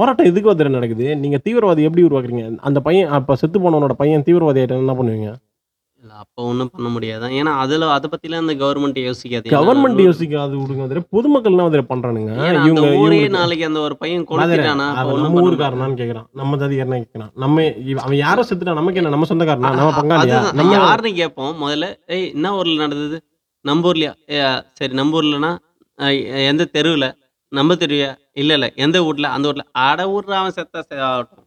போராட்டம் எதுக்கு வாத்தியாரே நடக்குது? நீங்க தீவிரவாதி எப்படி உருவாக்குறீங்க? அந்த பையன் அப்ப செத்து போனவனோட பையன் தீவிரவாதி ஆயிட்டா என்ன பண்ணுவீங்க? இல்லை அப்போ ஒன்றும் பண்ண முடியாதான், ஏன்னா அதில் அதை பற்றிலாம் அந்த கவர்மெண்ட் யோசிக்காது. ஏன்னா கவர்மெண்ட் யோசிக்காது விடுங்க வாத்தியாரே. பொதுமக்கள் என்ன வாத்தியாரே பண்றானுங்க? ஏன்னா அந்த இவங்க ஊரே இவங்களுக்கு நாளைக்கு அந்த ஒரு பையன் வாதிரே கொளுத்திட்டானா அப்போ அவன் ஒன்றும் நம்ம பண்ண முடியாது. ஊருக்காரனான்னு கேக்குறான், நம்ம ஜாதிக்காரனா கேக்குறான், நம்ம அவன் யாரோ செத்துட்டான், நமக்கு என்ன? நம்ம சொந்தக்காரனா? நம்ம பங்காளியா? அதுதான் நம்ம யாருன்னு கேட்போம் முதல்ல. ஏய் என்ன ஊரில் நடந்தது? நம்ம ஊர்லையா? சரி நம்ம ஊர்லனா எந்த தெருவில்? நம்ம தெருவியா? இல்லை இல்லை எந்த ஊரில்? அந்த ஊரில். அட ஊர்ல அவன் செத்தா ஆகட்டும்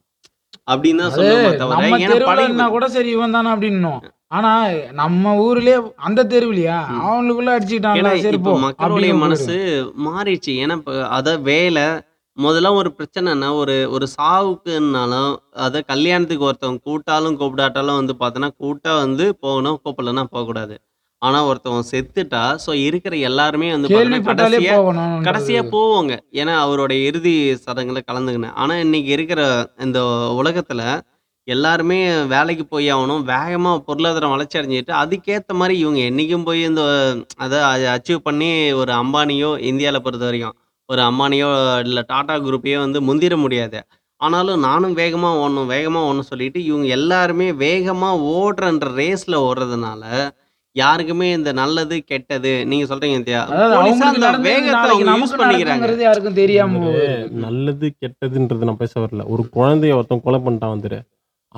அப்படின்னு தான் அது சொல்லுவோமே தவிர, நம்ம ஏன்னா தெருவில் பழகி என்ன கூட சரி இவன் தானே அப்படின்னும். ஆனா நம்ம ஊர்லயே அந்த தெருவுலயா ம். அவனுக்குள்ள ஏன்னா அடிச்சுக்கிட்டான்ல சரி இப்போ போ மக்களுடைய அப்படின்னு போயிடும். மனசு மாறிடுச்சு. ஏன்னா இப்போ அதை வேலை முதல்ல ஒரு பிரச்சனைனா ஒரு ஒரு சாவுக்குன்னாலும் அதை கல்யாணத்துக்கு ஒருத்தவங்க கூட்டாலும் கூப்பிடாட்டாலும் வந்து பார்த்தோன்னா கூட்டா வந்து போகணும், கூப்பிடலன்னா போகக்கூடாது. ஆனால் ஒருத்தவன் செத்துட்டா ஸோ இருக்கிற எல்லாருமே வந்து பார்த்தோன்னா கேள்விப்பட்டாலே கடைசியாக போகணும்ன்றது. கடைசியாக போவாங்க, ஏன்னா அவருடைய இறுதி சடங்குல கலந்துக்கினேன். ஆனால் இன்னைக்கு இருக்கிற இந்த உலகத்தில் எல்லாருமே வேலைக்கு போய் ஆகணும், வேகமாக பொருளாதாரம் வளர்ச்சி அடைஞ்சிட்டு அதுக்கேற்ற மாதிரி இவங்க என்றைக்கும் போய் இந்த அதை அச்சீவ் பண்ணி ஒரு அம்பானியோ இந்தியாவில் பொறுத்த வரைக்கும் ஒரு அம்பானியோ இல்லை டாடா குரூப்பையோ வந்து முந்திர முடியாது. ஆனாலும் நானும் வேகமாக ஓடணும் வேகமாக ஓடணும் சொல்லிட்டு இவங்க எல்லாருமே வேகமாக ஓடுறன்ற ரேஸில் ஓடுறதுனால யாருக்குமே இந்த நல்லது கெட்டது நீங்கள் சொல்கிறீங்க இல்லையா, அதாவது போலீஸாக அவங்களுக்கு அந்த நடந்தது வேகத்தை நாளைக்கு அவங்க யூஸ் நமக்கு பண்ணிக்கிறாங்க. நடக்குங்கிறது யாருக்கும் தெரியாம வந்துரு போகுது. நல்லது கெட்டதுன்றது நான் பேச வரல. ஒரு குழந்தைய ஒருத்தன் கொலை பண்ணிட்டான் வந்துரு,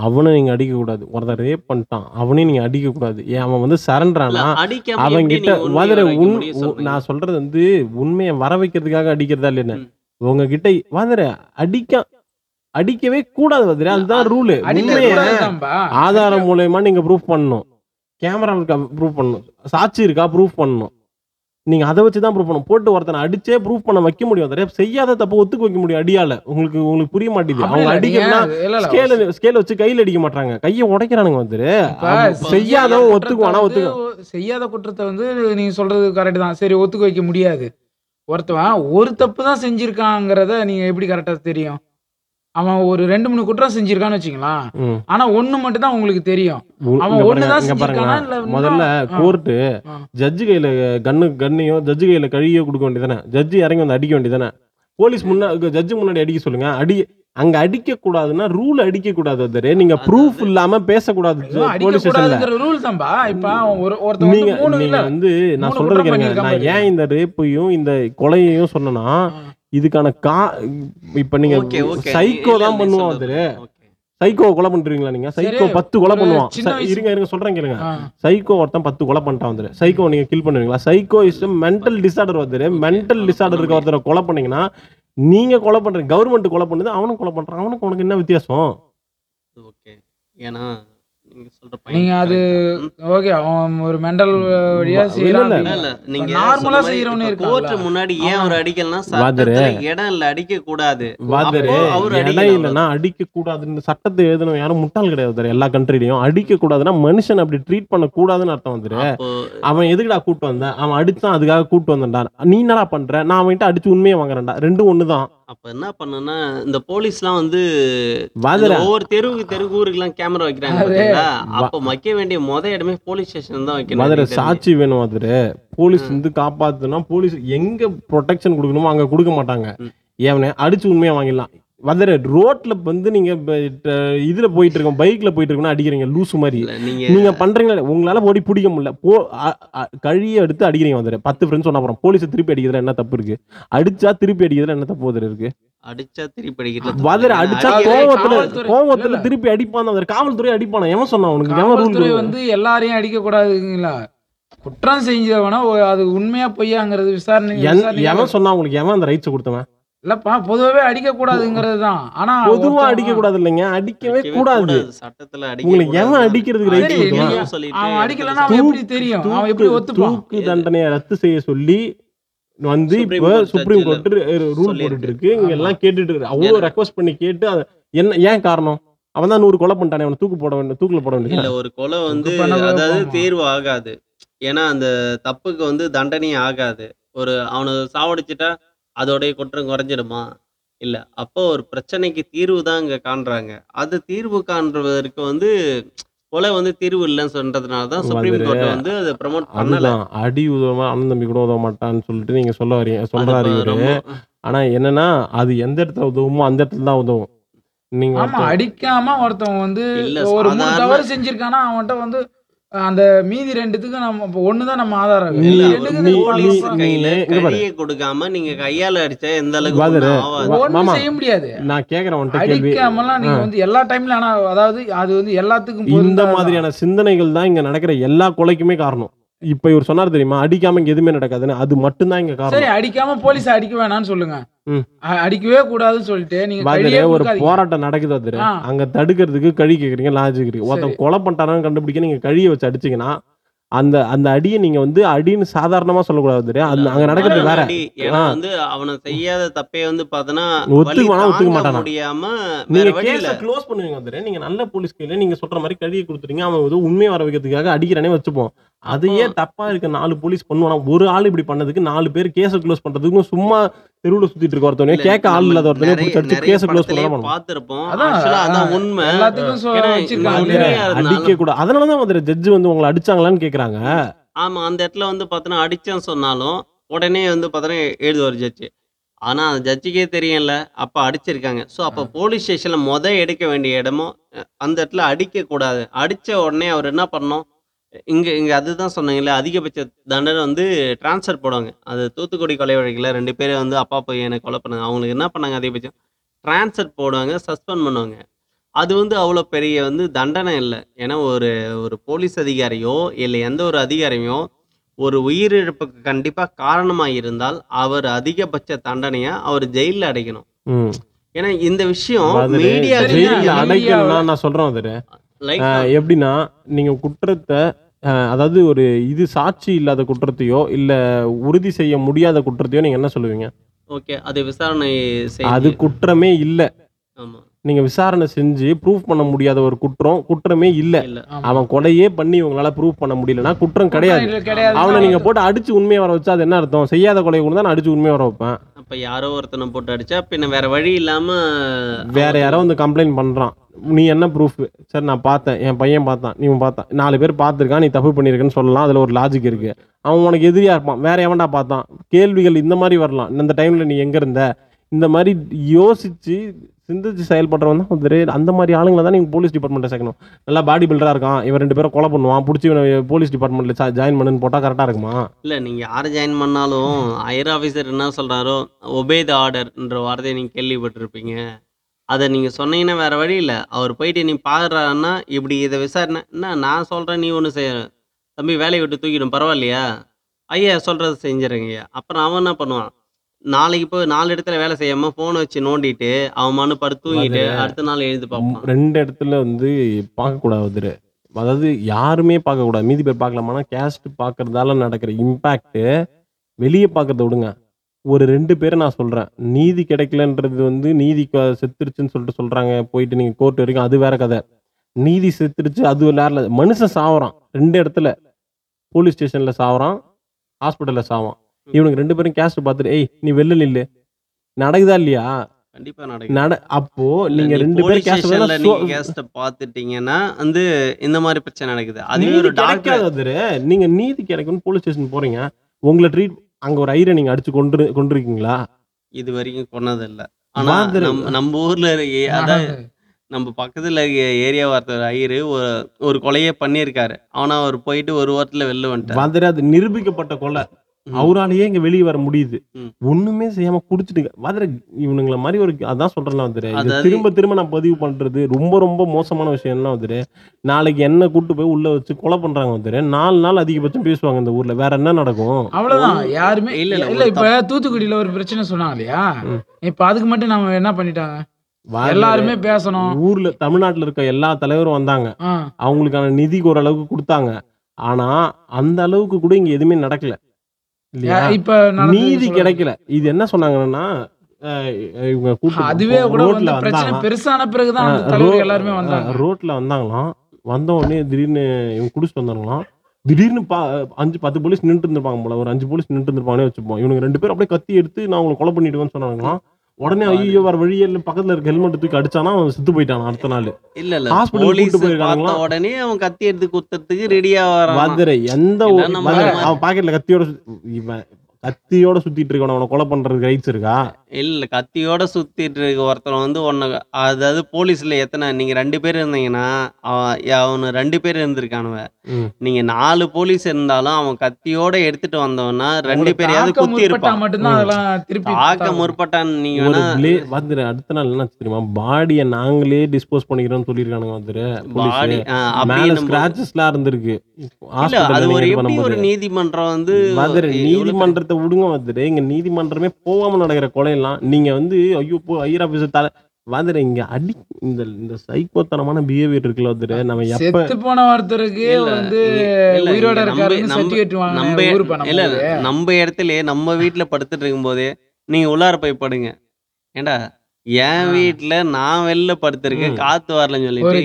அவனை நீங்கள் அடிக்கக்கூடாது. ஒருத்தன் ரேப் பண்ணிட்டான், அவனையும் நீங்கள் அடிக்கக்கூடாது. ஏன் அவன் வந்து இல்ல சரண்டரானா அடிக்காம எப்படி அவங்கிட்ட நீங்க உண்மையை வர வாதிர வைக்க முடியும் சொல்லுங்க. நான் சொல்றது வந்து உண்மையை வர வைக்கிறதுக்காக அடிக்கிறதா இல்லைன்னு ம். உங்ககிட்ட வாதிர அடிக்க அடிக்கவே கூடாது வாதிர. இல்ல அதுதான் ரூலு. அடிக்க உண்மையை கூடாதுதான்பா. அடிக்க ஆதாரம் மூலயமா நீங்க ப்ரூஃப் பண்ணணும், கேமரா இருக்கா ப்ரூஃப் பண்ணணும், சாட்சி இருக்கா ப்ரூஃப் பண்ணணும். நீங்க அதை வச்சு தான் ப்ரூஃப் பண்ணணும். போட்டு ஒருத்தனை அடிச்சே ப்ரூஃப் பண்ண வைக்க முடியும் வாதிர. செய்யாத தப்பு ஒத்துக்கு வைக்க முடியும் அடியால. உங்களுக்கு புரிய மாட்டேங்குது. அப்படி அவங்க இல்ல நீங்க அடிக்கணும்னா இல்ல இல்ல ஸ்கேல் ஸ்கேல் வச்சு கையில் அடிக்க மாட்டாங்க, கையை உடைக்கிறானுங்க வந்து. இப்ப அவன் இப்போ செய்யாத செய்யாதவன் குற்றத்தை ஒத்துக்குவானா? வந்து ஒத்துக்க செய்யாத குற்றத்தை வந்து நீங்க சொல்றது கரெக்ட் தான், சரி ஒத்துக்க வைக்க முடியாது. ஒருத்தவன் ஒரு தப்பு தான் செஞ்சிருக்காங்கிறத நீங்க எப்படி கரெக்டா தெரியும்? அவன் ஒரு 2 3 குற்றம் செஞ்சிருக்கான்னு வச்சுக்கலாம், ம். ஆனா ஒண்ணு மட்டும் தான் உங்களுக்கு தெரியும். அவன் இங்க ஒண்ணு பாருங்க தான் இங்க பாருங்க. செஞ்சிருக்கானா இல்ல முதல்ல இன்னும் கோர்ட்டு ஆ, ஜட்ஜு கையில கன்னையோ ஜட்ஜு கையில கழியோ கொடுக்க வேண்டியதானே? ஜட்ஜு இறங்கி வந்து அடிக்க வேண்டியதானே? போலீஸ் முன்னா ஜட்ஜு முன்னாடி அடிக்க சொல்லுங்க. அங்க அடிக்க கூடாதுன்னா ரூல் அடிக்க கூடாது அதுரே. நீங்க ப்ரூஃப் அதாவது இல்லாம பேசக்கூடாது எல்லாம் அடிக்க போலீஸ் ஸ்டேஷன்ல. கூடாதுங்கிற ரூல் தான்பா. இப்ப அவன் ஒருத்தன் வந்து நீங்க மூணு நீங்க இல்ல வந்து நான் 3 சொல்றது குற்றம் கேளுங்க. பண்ணியிருக்கான் நான் பாருங்க. ஏன் இந்த ரேப்பையும் இந்த கொலையையும் சொன்னேன்னா ஆ, இதுக்கான இப்ப நீங்க ஓகே ஓகே சைக்கோ இல்ல தான் நீ பண்ணுவான் சொல்றது அதுரே. ஓகே சைக்கோ கொலை பண்றீங்களா? நீங்க சரி சைக்கோ 10 கொலை ஒரு பண்ணுவான். சின்ன இருங்க வயசுல இருங்க சொல்றேன் கேளுங்க. ஆ, சைக்கோ ஒருத்தன் 10 கொலை பண்ணிட்டான் வந்துரு. சைக்கோ நீங்க கில் பண்ணுவீங்களா? சைக்கோ இஸ் மென்டல் டிசார்டர் வந்துரு. ஓகே மென்டல் டிசார்டர் இருக்க ஒருத்தரை கொலை பண்ணீங்கன்னா நீங்க கொலை பண்றீங்க. கவர்மெண்ட் கொலை பண்ணுது, அவனும் கொலை பண்றான். அவனுக்கு உனக்கு என்ன வித்தியாசம்? ஓகே ஏன்னா நீங்க சொல்ற நீங்க பாயிண்ட் அது கரெக்ட் தான். ஓகே அவன் ஒரு மெண்டல் வழியா இல்ல செய்யறான் இல்ல இல்ல அப்படின்னா இல்ல நீங்க நார்மலா சொல்ற மாதிரி செய்யறவனே இப்ப இருக்கான்ல கோர்ட் முன்னாடி ஏன் அவன். அவர் அடிக்கலன்னா வாதரு சட்டத்துல இடம் இல்ல அடிக்க கூடாது, வாதரு அப்போ அவர் இடம் அடிக்கலாம். இல்லைன்னா அடிக்க கூடாதுன்னு சட்டத்தை எழுதணும். யாரும் முட்டாள் கிடையாது வாத்தியாரே. எல்லா கண்ட்ரிலையும் அடிக்க கூடாதுன்னா மனுஷன் அப்படி ட்ரீட் பண்ண கூடாதுன்னு அர்த்தம் வந்துரு. அப்போ அவன் எதுக்குடா கூட்டு வந்தேன், அவன் அடிச்சான் அதுக்காக கூட்டு வந்தேன்டா. நீ என்னடா பண்ற? நான் அவன்கிட்ட அடிச்சு உண்மையை வாங்குறேன்டா. ரெண்டும் ஒண்ணுதான் அப்ப என்ன பண்ணுன்னா இந்த போலீஸ்லாம் வந்து இந்த வாதிர. ஒவ்வொரு தெருவுக்கு தெருக்கு ஊருக்குலாம் கேமரா வைக்கிறாங்க அது பாத்தீங்களா, வா- அப்போ வைக்க வேண்டிய இடமே போலீஸ் ஸ்டேஷன் தான் வைக்கணும் வாதிர எனக்கு தெரிஞ்சு. சாட்சி வேணும் வாதிர. போலீஸ் ம், வந்து காப்பாத்துனா போலீஸ் எங்க ப்ரொடெக்ஷன் கொடுக்கணுமோ அங்க கொடுக்க மாட்டாங்க. ம். ஏவனே அடிச்சு உண்மையை வாங்கிடலாம் வாதிர. ரோட்ல வந்து நீங்க இதுல போயிட்டு இருக்கோம், பைக்ல போயிட்டு இருக்கோம்னா அடிக்கிறீங்க லூசு மாதிரி. இல்ல நீங்க நீங்க பண்றீங்க உங்களால ஓடி பிடிக்க முடியல கழிய எடுத்து அடிக்கிறீங்க வந்துரு. 10 ஃப்ரெண்ட்ஸ் சொன்னா போறோம். போலீஸை திருப்பி அடிக்கிறதுல என்ன தப்பு இருக்கு? அடிச்சா திருப்பி அடிக்கிறதுல என்ன தப்பு வந்துரு இருக்கு அடிச்சா திருப்பி அடிக்கிறதுல தப்பு வாதிர? இல்லை. ஏன்னா அடிச்சா அடிக்கவே அடிக்கிறதே கோவத்துல காவல்துறை இல்ல கோவத்துல இல்ல திருப்பி அடிப்பான் தான் வந்துரு. காவல்துறை அடிப்பானா? எவன் சொன்னா உனக்கு? எவன் ரூல்? காவல்துறை வந்து எல்லாரையும் அடிக்க கூடாதுங்களா? குற்றம் செஞ்சவனா அது உண்மையா பொய்யாங்கிறது விசாரணை விசாரணையில எவன் சொன்னா உங்களுக்கு? எவன் அந்த ரைட்ஸ் கொடுத்தவன்? இல்லப்பா பொதுவாகவே அடிக்க கூடாதுங்கிறது தான். ஆனா பொதுவா ஒருத்தன் அடிக்க கூடாது இல்லைங்க, அடிக்கவே அடிக்கவே கூடாது. கூடாது சட்டத்துல அடிக்க உங்களுக்கு எவன் கூடாதுன்றாங்க. அடிக்கிறதுக்கு சரி ரைட்ஸ் நீங்க கொடுத்தவன்? அதையும் சொல்லிட்டு அவன் அடிக்கலன்னா அவன் எப்படி தூக்கு தெரியும்? அவன் தூக்கு எப்படி ஒத்துப்பான்? தூக்கு தண்டனையை ரத்து செய்ய சொல்லி வந்து இப்போ சுப்ரீம் கோர்ட் ரூல் போட்டுட்டு இருக்கு, இங்க எல்லாம் கேட்டுட்டு இருக்கு. அவ்வளவு ரெக்வஸ்ட் பண்ணி கேட்டு என்ன ஏன் காரணம், அவன் தான் 100 கொலை பண்ணிட்டானே, அவனை தூக்கில போட வேண்டிய இல்ல, ஒரு கொலை வந்து அதாவது தேர்வு ஆகாது. ஏன்னா அந்த தப்புக்கு வந்து தண்டனையே ஆகாது. ஒரு அவனை சாவடிச்சுட்டா அதோடைய குற்றம் குறைஞ்சிடுமா? இல்ல. அப்போ ஒரு பிரச்சனைக்கு தீர்வு தான் இங்க காண்றாங்க. அது தீர்வு காண்றவருக்கு வந்து கொலை வந்து தீர்வு இல்லைன்னு சொல்றதுனாலதான் சுப்ரீம் கோர்ட் வந்து அதை ப்ரமோட் பண்ணல. அடி உதவ அண்ணன் தம்பி கூட உதவ மாட்டான்னு சொல்லிட்டு நீங்க சொல்றாரு இவரு. ஆனா என்னன்னா அது எந்த இடத்துல உதவுமோ அந்த இடத்துல தான் உதவும். நீங்க அடிக்காம ஒருத்தவங்க வந்து ஒரு தவறு செஞ்சிருக்கானா அவன்கிட்ட வந்து அந்த மீதி ரெண்டுத்துக்கு நம்ம ஒண்ணுதான் நம்ம ஆதாரம். கொடுக்காம நீங்க கையால அடிச்சா எந்த அளவுக்கு செய்ய முடியாது. நான் கேக்குறேன் அடிக்காமலாம் நீங்க வந்து எல்லா டைம்ல. ஆனா அதாவது அது வந்து எல்லாத்துக்கும் இந்த மாதிரியான சிந்தனைகள் தான் இங்க நடக்கிற எல்லா கொலைக்குமே காரணம். இப்ப இவர் சொன்னார் தெரியுமா, அடிக்காம இங்க எதுவுமே நடக்காதுன்னு, அது மட்டும் தான் இங்க காரணம். சரி, அடிக்காம போலீஸ் அடிக்க வேணாம்னு சொல்லுங்க, அடிக்கவே கூடாதுன்னு சொல்லிட்டு நீங்க ஒரு போராட்டம் நடக்குது அங்க தடுக்கிறதுக்கு கழி கேக்குறீங்க, லாஜிக் இருக்கு. ஒருத்தன் கொலை பண்ணிட்டானு கண்டுபிடிக்க நீங்க கழியை வச்சு அடிச்சீங்கன்னா அந்த அந்த அடியை நீங்க வந்து அடின்னு சாதாரணமா சொல்லக்கூடாது தெரியா. அங்க நடக்கிறது வேற. ஏன்னா வந்து அவனை செய்யாத தப்பே வந்து பாத்தனா ஒத்துக்க மாட்டானா முடியாம நீங்க கேஸ க்ளோஸ் பண்ணுவீங்க தெரியா. நீங்க நல்ல போலீஸ் கையில நீங்க சொல்ற மாதிரி கழியை கொடுத்துறீங்க, அவன் ஏதோ உண்மையை வர வைக்கிறதுக்காக அடிக்கிறானே வச்சுப்போம். அதையே தப்பா இருக்க 4 போலீஸ் பண்ணுவானா? ஒரு ஆள் இப்படி பண்ணதுக்கு 4 பேர் கேஸ க்ளோஸ் பண்றதுக்கு சும்மா தெருவுல சுத்திட்டு இருக்க ஒருத்தவனே, கேட்க ஆள் இல்லாத ஒருத்தவனே கேஸ க்ளோஸ் பண்ணலாம் பாத்துறோம். அதான் உண்மை. அடிக்க கூட அதனாலதான் வந்து ஜட்ஜ் வந்து உங்களை அடிச்சாங்களான்னு கேக்குறாங்க. ஆமா, அந்த இடத்துல வந்து பாத்தீங்கன்னா அடிச்சேன்னு சொன்னாலும் உடனே வந்து பாத்தீங்கன்னா எழுதுவாரு ஜட்ஜு. ஆனா அந்த ஜட்ஜுக்கே தெரியும்ல அப்ப அடிச்சிருக்காங்க. ஸோ அப்ப போலீஸ் ஸ்டேஷன்ல எடுக்க வேண்டிய இடமும் அந்த இடத்துல அடிக்க கூடாது. அடிச்ச உடனே அவர் என்ன பண்ணோம், இங்க அதுதான் சொன்னீங்கல்ல, அதிகபட்ச தண்டனை வந்து டிரான்ஸ்ஃபர் போடுவாங்க. அது தூத்துக்குடி கொலை வழக்கில் 2 பேரை வந்து அப்பா போய் என்னை கொலை பண்ணாங்க, அவங்களுக்கு என்ன பண்ணாங்க, அதிகபட்சம் டிரான்ஸ்ஃபர் போடுவாங்க, சஸ்பெண்ட் பண்ணுவாங்க. அது வந்து அவ்வளோ பெரிய வந்து தண்டனை இல்லை. ஏன்னா ஒரு ஒரு போலீஸ் அதிகாரியோ இல்லை எந்த ஒரு அதிகாரியோ ஒரு உயிரிழப்புக்கு கண்டிப்பாக காரணமாக இருந்தால் அவர் அதிகபட்ச தண்டனையை அவர் ஜெயிலில் அடைக்கணும். ஏன்னா இந்த விஷயம் மீடியா அடைக்கணும்னா நான் சொல்கிறேன். அது எப்படின்னா நீங்க குற்றத்தை அதாவது ஒரு இது சாட்சி இல்லாத குற்றத்தையோ இல்ல உறுதி செய்ய முடியாத குற்றத்தையோ நீங்க என்ன சொல்லுவீங்க? ஓகே, அது விசாரணை அது குற்றமே இல்ல. ஆமா, நீங்க விசாரணை செஞ்சு ப்ரூஃப் பண்ண முடியாத ஒரு குற்றம் குற்றமே இல்ல. அவன் கொலையே பண்ணி உங்களால ப்ரூஃப் பண்ண முடியலன்னா குற்றம் கிடையாது. அவனை நீங்க போட்டு அடிச்சு உண்மையை வர வச்சா அது என்ன அர்த்தம்? செய்யாத கொலையை கூட நான் அடிச்சு உண்மையை வர வைப்பேன். அப்ப யாரோ ஒருத்தனை போட்டு அடிச்சா பின்ன வேற வழி இல்லாம வேற யாரோ வந்து கம்ப்ளைண்ட் பண்றான், நீ என்ன ப்ரூஃப்? சரி, நான் பார்த்தேன், என் பையன் பார்த்தான், நீ பார்த்தான், 4 பேர் பார்த்துருக்கான், நீ தப்பு பண்ணியிருக்கன்னு சொல்லலாம். அதில் ஒரு லாஜிக் இருக்கு. அவன் உனக்கு எதிரியா இருப்பான், வேற எவன்டா பார்த்தான், கேள்விகள் இந்த மாதிரி வரலாம். இந்த டைம்ல நீ எங்க இருந்த, இந்த மாதிரி யோசிச்சு சிந்திச்சு செயல்படுறவன் தான் வந்து அந்த மாதிரி ஆளுங்களை தான் நீங்கள் போலீஸ் டிபார்ட்மெண்ட்டை சேர்க்கணும். நல்லா பாடி பில்டராக இருக்கான், இவன் 2 பேரும் கொலை பண்ணுவான், பிடிச்சி போலீஸ் டிபார்ட்மெண்ட்டில் ஜாயின் பண்ணுன்னு போட்டால் கரெக்டாக இருக்குமா? இல்லை, நீங்கள் யாரை ஜாயின் பண்ணாலும் ஹையர் ஆஃபீஸர் என்ன சொல்கிறாரோ ஒபே த ஆர்டர்ன்ற வார்த்தையை நீங்கள் கேள்விப்பட்டிருப்பீங்க. அதை நீங்கள் சொன்னீங்கன்னா வேறு வழி இல்லை. அவர் போயிட்டு நீ பார்க்குறான்னா இப்படி இதை விசாரணை என்ன நான் சொல்கிறேன், நீ ஒன்று செய்ய தம்பி வேலையை விட்டு தூக்கிடும் பரவாயில்லையா ஐயா சொல்கிறத செஞ்சிருங்கய்யா. அப்புறம் அவன் என்ன பண்ணுவான், நாளைக்கு போய் 4 இடத்துல வேலை செய்யாமல் ஃபோனை வச்சு நோண்டிட்டு அவன் மனு படுத்து தூங்கிட்டு அடுத்த நாள் எழுந்து பார்ப்பான். 2 இடத்துல வந்து பார்க்கக்கூடாது, அதாவது யாருமே பார்க்கக்கூடாது. மீதி பேர் பார்க்கலாமானா கேஸ்ட் பார்க்குறதால நடக்கிற இம்பேக்ட்டு வெளியே பார்க்குறத விடுங்க. ஒரு 2 பேரை நான் சொல்கிறேன், நீதி கிடைக்கலன்றது வந்து நீதி செத்துருச்சுன்னு சொல்லிட்டு சொல்கிறாங்க, போயிட்டு நீங்கள் கோர்ட் வரைக்கும், அது வேற கதை. நீதி செத்துருச்சு அது வேற. மனுஷன் சாவறான் 2 இடத்துல, போலீஸ் ஸ்டேஷனில் சாவறான், ஹாஸ்பிட்டலில் சாவான். இவனுக்கு 2 பேரும் கேஸ்ட் பார்த்துட்டு ஏய் நீ வெளில நில்லு, நடக்குதா இல்லையா? கண்டிப்பா நட. அப்போ நீங்க 2 பேரும் கேஸ்ட் பார்த்துட்டீங்கன்னா வந்து இந்த மாதிரி பிரச்சனை நடக்குது. அது ஒரு டாக்டர், நீங்க நீதி கிடைக்கணும்னு போலீஸ் ஸ்டேஷன் போறீங்க, உங்களை ட்ரீட் அங்க ஒரு ஐயரை நீங்க அடிச்சு கொண்டிருக்கீங்களா? இது வரைக்கும் கொன்னது இல்ல. ஆனா நம்ம ஊர்ல இருக்க, அதாவது நம்ம பக்கத்துல இருக்க ஏரியா வார்த்த ஐயரு ஒரு கொலையே பண்ணியிருக்காரு. ஆனா அவர் போயிட்டு ஒரு வாரத்துல வெளில வந்துட்டாரு. அது நிரூபிக்கப்பட்ட கொலை, அவராலேயே இங்க வெளியே வர முடியுது, ஒண்ணுமே செய்யாம குடிச்சிட்டு வாதிர இவனுங்களை மாதிரி ஒரு அதான் சொல்றேன் வந்துரு. திரும்ப நான் பதிவு பண்றது ரொம்ப ரொம்ப மோசமான விஷயம். என்ன வந்துரு, நாளைக்கு என்ன கூட்டு போய் உள்ள வச்சு கொலை பண்றாங்க வந்துரு, 4 நாள் அதிகபட்சம் பேசுவாங்க இந்த ஊர்ல, வேற என்ன நடக்கும்? அவ்வளவுதான், யாருமே இல்ல. இல்ல இப்ப தூத்துக்குடியில ஒரு பிரச்சனை சொன்னாங்க இல்லையா, இப்ப அதுக்கு மட்டும் நம்ம என்ன பண்ணிட்டாங்க, எல்லாருமே பேசணும். ஊர்ல தமிழ்நாட்டுல இருக்க எல்லா தலைவரும் வந்தாங்க, அவங்களுக்கான நிதிக்கு ஓரளவுக்கு கொடுத்தாங்க. ஆனா அந்த அளவுக்கு கூட இங்க எதுவுமே நடக்கல. இல்லையா? இப்ப நீதி கிடைக்கல. இது என்ன சொன்னாங்கன்னா அதுவே பிரச்சனை பெருசான பிறகுதான் எல்லாருமே வந்தாங்க, ரோட்ல வந்தாங்களாம். வந்த உடனே திடீர்னு இவங்க குடிச்சு வந்தாங்களாம். திடீர்னு 5-10 போலீஸ் நின்று இருந்திருப்பாங்க போல, ஒரு 5 போலீஸ் நின்று இருந்திருப்பாங்கன்னே வச்சுப்போம். இவனுக்கு 2 பேரும் அப்படியே கத்தி எடுத்து நான் உங்களை கொலை பண்ணிடுவேன்னு சொன்னாங்களாம். உடனே ஐயோ வர வழியே பக்கத்துல இருக்க ஹெல்மெட் தூக்கி அடிச்சானா அவன் செத்து போயிட்டான். அடுத்த நாள் ஹாஸ்பிட்டல் உடனே அவன் கத்தி எடுத்து குத்தத்துக்கு ரெடியா வரான். எந்த அவன் பாக்கெட்ல கத்தியோட இவன் கத்தியோட சுத்திட்டு இருக்க உனக்கு கொலை பண்றதுக்கு ரைட்ஸ் இருக்கா? இல்ல கத்தியோட சுத்திட்டு இருக்க ஒருத்தன் வந்து உன்ன, அதாவது போலீஸ்ல எத்தனை நீங்க 2 பேர் இருந்தீங்கன்னா அவனு 2 பேர் இருந்திருக்கானுவ. நீங்க 4 போலீஸ் இருந்தாலும் அவன் கத்தியோட எடுத்துட்டு வந்தவனா 2 பேரையாவது குத்தி இருப்பான். மட்டும்தான் ஆக்க முற்பட்டான். நீங்க வந்துரு அடுத்த நாள் என்ன தெரியுமா, பாடியை நாங்களே டிஸ்போஸ் பண்ணிக்கிறோம்னு சொல்லியிருக்கானுங்க. வந்துரு பாடி மேல ஸ்கிராச்சஸ்லாம் இருந்திருக்கு. அது ஒரு நீதிமன்றம் வந்து நீதிமன்றத்தை விடுங்க வந்துட்டு, இங்க நீதிமன்றமே போகாம நடக்கிற கொலை எல்லாம் நீங்க வந்து ஐயோ போ ஐயர் ஆபீசர் தலை வந்துட்டு இங்க அடி. இந்த சைக்கோத்தனமான பிஹேவியர் இருக்குல்ல வந்துட்டு, நம்ம செத்து போன ஒருத்தருக்கு வந்து உயிரோட இருக்காரு நம்ம இடத்துலயே நம்ம வீட்டுல படுத்துட்டு இருக்கும் போதே நீங்க உள்ளார போய் படுங்க. ஏண்டா என் வீட்டுல நான் வெளில படுத்திருக்கேன் காத்து வரலன்னு சொல்லிட்டு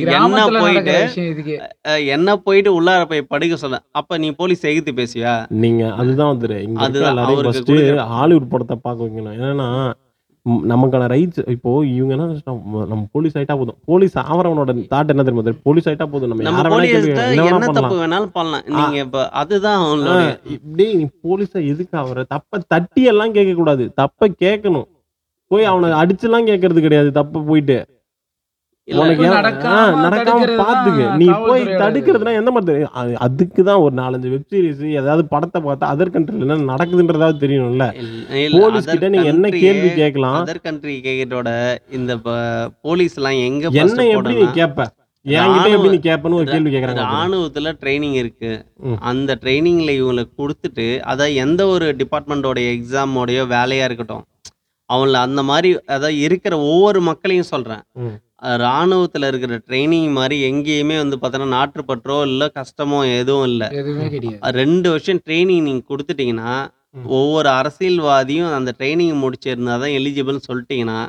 என்ன போயிட்டு உள்ளார போய் படுக்க சொல்ல, அப்ப நீ போலீஸ் எகுத்து பேசுவியா? நீங்க அதுதான் வந்துட்டு ஹாலிவுட் படத்தை பாக்குவீங்களா? ஏன்னா நமக்கான ரைட்ஸ் இப்போ இவங்க என்ன நம்ம போலீஸ் ஆயிட்டா போதும். போலீஸ் ஆவரவனோட தாட் என்ன தெரியுமா, போலீஸ் ஆயிட்டா போதும் நம்ம தப்பு வேணாலும் பண்ணலாம். நீங்க இப்ப அதுதான் இப்படி நீ போலீஸ எதுக்கு ஆவற? தப்ப தட்டி எல்லாம் கேட்க கூடாது, தப்ப கேட்கணும். போய் அவனை அடிச்செல்லாம் கேட்கறது கிடையாது. தப்ப போயிட்டு நடக்காம பாத்துக்க. நீ போய் தடுக்கிறதுனா எந்த மாதிரி, அதுக்குதான் ஒரு 4-5 வெப்சீரிஸ் ஏதாவது படத்தை பார்த்தா அதர் கண்ட்ரில என்ன நடக்குதுன்றதாவது தெரியும்ல. போலீஸ் கிட்ட நீங்க என்ன கேள்வி கேட்கலாம்? அதர் கண்ட்ரி கேட்டோட இந்த போலீஸ் எல்லாம் எங்க என்ன எப்படி நீ கேட்ப? ராணுவத்துல ட்ரைனிங் இருக்கு. அந்த ட்ரைனிங்ல இவங்களுக்கு கொடுத்துட்டு அத எந்த ஒரு டிபார்ட்மெண்டோட எக்ஸாமோடய வேலையா இருக்கட்டும் அவங்கள அந்த மாதிரி, அதாவது இருக்கிற ஒவ்வொரு மக்களையும் சொல்றேன், ராணுவத்துல இருக்கிற ட்ரைனிங் மாதிரி எங்கேயுமே வந்து பார்த்தோன்னா நாட்டுப்பற்றோ இல்லை கஷ்டமோ எதுவும் இல்லை. 2 வருஷம் ட்ரைனிங் நீங்க கொடுத்துட்டீங்கன்னா ஒவ்வொரு அரசியல்வாதியும் அந்த ட்ரைனிங் முடிச்சிருந்தாதான் எலிஜிபிள்னு சொல்லிட்டீங்கன்னா,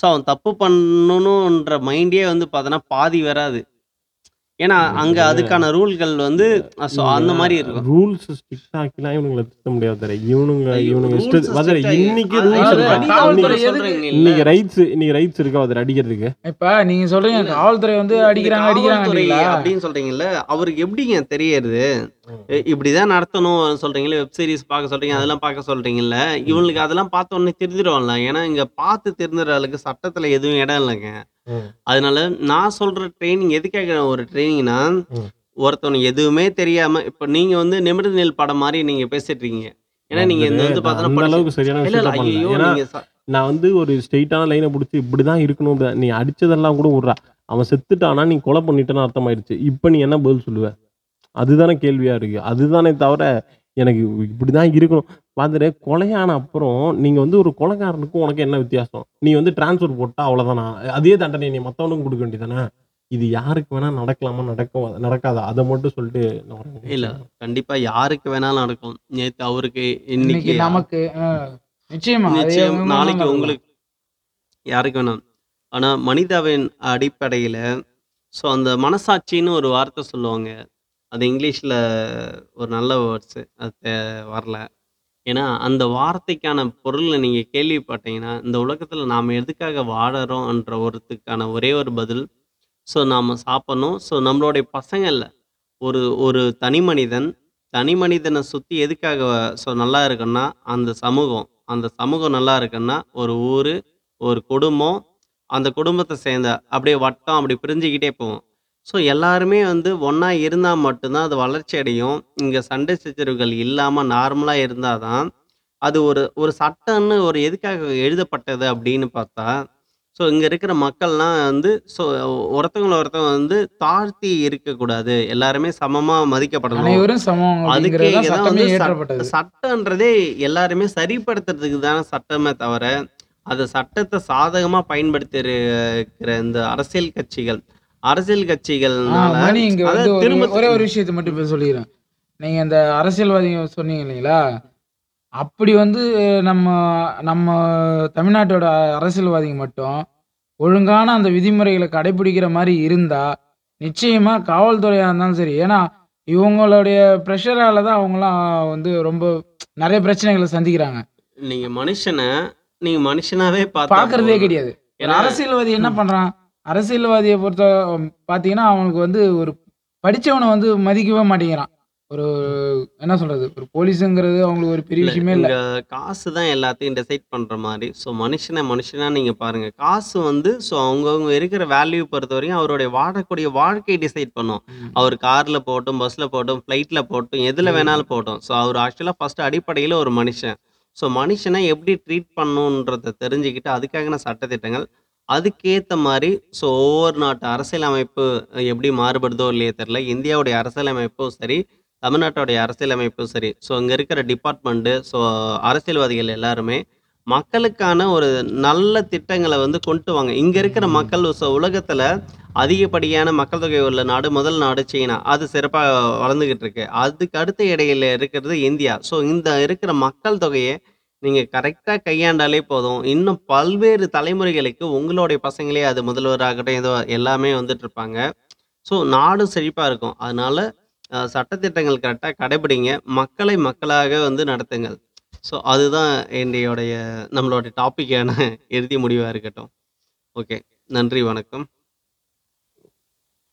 ஸோ அவன் தப்பு பண்ணணுன்ற மைண்டே வந்து பார்த்தோன்னா பாதி வராது. ஏன்னா அங்க அதுக்கான ரூல்கள் வந்து அந்த மாதிரி இருக்கும். ரூல்ஸ் ஸ்ட்ரிக்ட் ஆக்கினா இவனுங்களை திட்ட முடியாது. இன்னைக்கு ரைட்ஸ் இருக்கா அது அடிக்கிறதுக்கு? இப்ப நீங்க சொல்றீங்க காவல்துறை வந்து அடிக்கிறாங்க அப்படின்னு சொல்றீங்கல்ல, அவருக்கு எப்படிங்க தெரியுது இப்படிதான் நடத்தணும் சொல்றீங்களா? வெப் சீரிஸ் பார்க்க சொல்றீங்க, அதெல்லாம் பார்க்க சொல்றீங்கல்ல. இவங்களுக்கு அதெல்லாம் பார்த்த உடனே தெரிஞ்சிடுவாங்களா? ஏன்னா இங்க பார்த்து தெரிஞ்சிட அளவுக்கு சட்டத்துல எதுவும் இடம் இல்லைங்க. அதனால நான் சொல்ற ட்ரைனிங் எதுக்காக ஒரு ட்ரைனிங்னா, ஒருத்தவனுக்கு எதுவுமே தெரியாம இப்ப நீங்க வந்து நிமிர்ந்த நெல் படம் மாதிரி நீங்க பேசிட்டு இருக்கீங்க. ஏன்னா நீங்க வந்து பாத்தீங்கன்னா நான் வந்து ஒரு ஸ்ட்ரெயிட்டான லைனை பிடிச்சி இப்படிதான் இருக்கணும். நீ அடிச்சதெல்லாம் கூட விடுறா, அவன் செத்துட்டானா நீ கொலை பண்ணிட்டேன்னு அர்த்தமாயிடுச்சு. இப்ப நீ என்ன பதில் சொல்லுவ? அதுதானே கேள்வியா இருக்கு. அதுதானே தவிர எனக்கு இப்படிதான் இருக்கணும். வந்துட்டு கொலையான அப்புறம் நீங்க வந்து ஒரு கொலைக்காரனுக்கும் உனக்கு என்ன வித்தியாசம்? நீ வந்து டிரான்ஸ்பர் போட்டா அவ்வளவுதானா? அதே தண்டனை நீ மத்தவனுக்கும் கொடுக்க வேண்டியதானே? இது யாருக்கு வேணா நடக்கலாமா நடக்காதா அதை மட்டும் சொல்லிட்டு இல்ல, கண்டிப்பா யாருக்கு வேணாலும் நடக்கும். நேத்து அவருக்கு, இன்னைக்கு நமக்கு, நிச்சயம் நாளைக்கு உங்களுக்கு, யாருக்கு வேணாலும். ஆனா மனிதாவின் அடிப்படையில ஸோ அந்த மனசாட்சின்னு ஒரு வார்த்தை சொல்லுவாங்க. அது இங்கிலீஷில் ஒரு நல்ல வேர்ட்ஸு அது வரல. ஏன்னா அந்த வார்த்தைக்கான பொருளை நீங்கள் கேள்விப்பட்டீங்கன்னா இந்த உலகத்தில் நாம் எதுக்காக வாழறோம்ன்ற ஒருத்துக்கான ஒரே ஒரு பதில், ஸோ நாம் சாப்பிட்ணும். ஸோ நம்மளுடைய பசங்களில் ஒரு தனி மனிதனை சுற்றி எதுக்காக ஸோ நல்லா இருக்குன்னா அந்த சமூகம் நல்லா இருக்குன்னா ஒரு ஊர், ஒரு குடும்பம், அந்த குடும்பத்தை சேர்ந்த அப்படியே வட்டம் அப்படி பிரிஞ்சுக்கிட்டே போவோம். ஸோ எல்லாருமே வந்து ஒன்றா இருந்தால் மட்டும்தான் அது வளர்ச்சி அடையும். இங்கே சண்டை சச்சரவுகள் இல்லாமல் நார்மலாக இருந்தால் தான் அது ஒரு சட்டம்னு ஒரு எதுக்காக எழுதப்பட்டது அப்படின்னு பார்த்தா, ஸோ இங்கே இருக்கிற மக்கள்லாம் வந்து ஸோ ஒருத்தவங்க வந்து தாழ்த்தி இருக்கக்கூடாது, எல்லாருமே சமமாக மதிக்கப்படணும். அதுக்கே தான் வந்து சட்டன்றதே எல்லாருமே சரிப்படுத்துறதுக்கு தானே சட்டமே தவிர, அது சட்டத்தை சாதகமாக பயன்படுத்தி இருக்கிற இந்த அரசியல் கட்சிகள் ஒரே ஒரு விஷயத்தை மட்டும் சொல்லிடுறேன். நீங்க இந்த அரசியல்வாதிகள் சொன்னீங்க இல்லைங்களா, அப்படி நம்ம நம்ம தமிழ்நாட்டோட அரசியல்வாதிங்க மட்டும் ஒழுங்கான அந்த விதிமுறைகளை கடைபிடிக்கிற மாதிரி இருந்தா நிச்சயமா காவல்துறையா இருந்தாலும் சரி, ஏன்னா இவங்களுடைய ப்ரெஷரால தான் அவங்களாம் ரொம்ப நிறைய பிரச்சனைகளை சந்திக்கிறாங்க, நீங்க மனுஷனை நீங்க மனுஷனாவே பார்த்தா பார்க்கறதே போதும். கிடையாது. ஒரு ஏன்னா அரசியல்வாதி என்ன ம், பண்றான், அரசியல்வாதியை பொறுத்த பார்த்தீங்கன்னா அவனுக்கு ஒரு படிச்சவனை மதிக்கவே மாட்டேங்கிறான். ஒரு என்ன சொல்றது, ஒரு போலீஸுங்கிறது அவங்களுக்கு ஒரு பெரிய இல்ல விஷயமே இல்லை. இங்க காசு தான் எல்லாத்தையும் டிசைட் பண்ற மாதிரி. ஸோ மனுஷனை மனுஷனா நீங்க பாருங்க, காசு ஸோ அவங்கவுங்க இருக்கிற வேல்யூ பொறுத்த வரையும் அவருடைய வாழக்கூடிய வாழ்க்கையை டிசைட் பண்ணும். அவர் கார்ல போகட்டும், பஸ்ல போகட்டும், ஃப்ளைட்ல போகட்டும், எதுல வேணாலும் போகட்டும். ஸோ அவர் ஆக்சுவலா ஃபர்ஸ்ட் அடிப்படையில ஒரு மனுஷன். ஸோ மனுஷனை எப்படி ட்ரீட் பண்ணணுன்றத தெரிஞ்சுக்கிட்டு அதுக்காக சட்டத்திட்டங்கள் அதுக்கேற்ற மாதிரி. ஸோ ஒவ்வொரு நாட்டு அரசியலமைப்பு எப்படி மாறுபடுதோ இல்லையே தெரில, இந்தியாவுடைய அரசியலமைப்பும் சரி தமிழ்நாட்டோடைய அரசியலமைப்பும் சரி. ஸோ இங்கே இருக்கிற டிபார்ட்மெண்ட்டு, ஸோ அரசியல்வாதிகள் எல்லாருமே மக்களுக்கான ஒரு நல்ல திட்டங்களை கொண்டு வாங்க. இங்கே இருக்கிற மக்கள் உலகத்தில் அதிகப்படியான மக்கள் தொகை உள்ள நாடு, முதல் நாடு சீனா, அது சிறப்பாக வளர்ந்துக்கிட்டு இருக்கு. அதுக்கு அடுத்த இடையில இருக்கிறது இந்தியா. ஸோ இந்த இருக்கிற மக்கள் தொகையை நீங்கள் கரெக்டாக கையாண்டாலே போதும், இன்னும் பல்வேறு தலைமுறைகளுக்கு உங்களுடைய பசங்களே அது முதல்வராகட்டும் ஏதோ எல்லாமே இருப்பாங்க. ஸோ நாடும் செழிப்பாக இருக்கும். அதனால சட்டத்திட்டங்கள் கரெக்டாக கடைபிடிங்க, மக்களை மக்களாக நடத்துங்கள். ஸோ அதுதான் என்னுடைய நம்மளுடைய டாப்பிக்கான இறுதி முடிவாக இருக்கட்டும். ஓகே, நன்றி, வணக்கம்.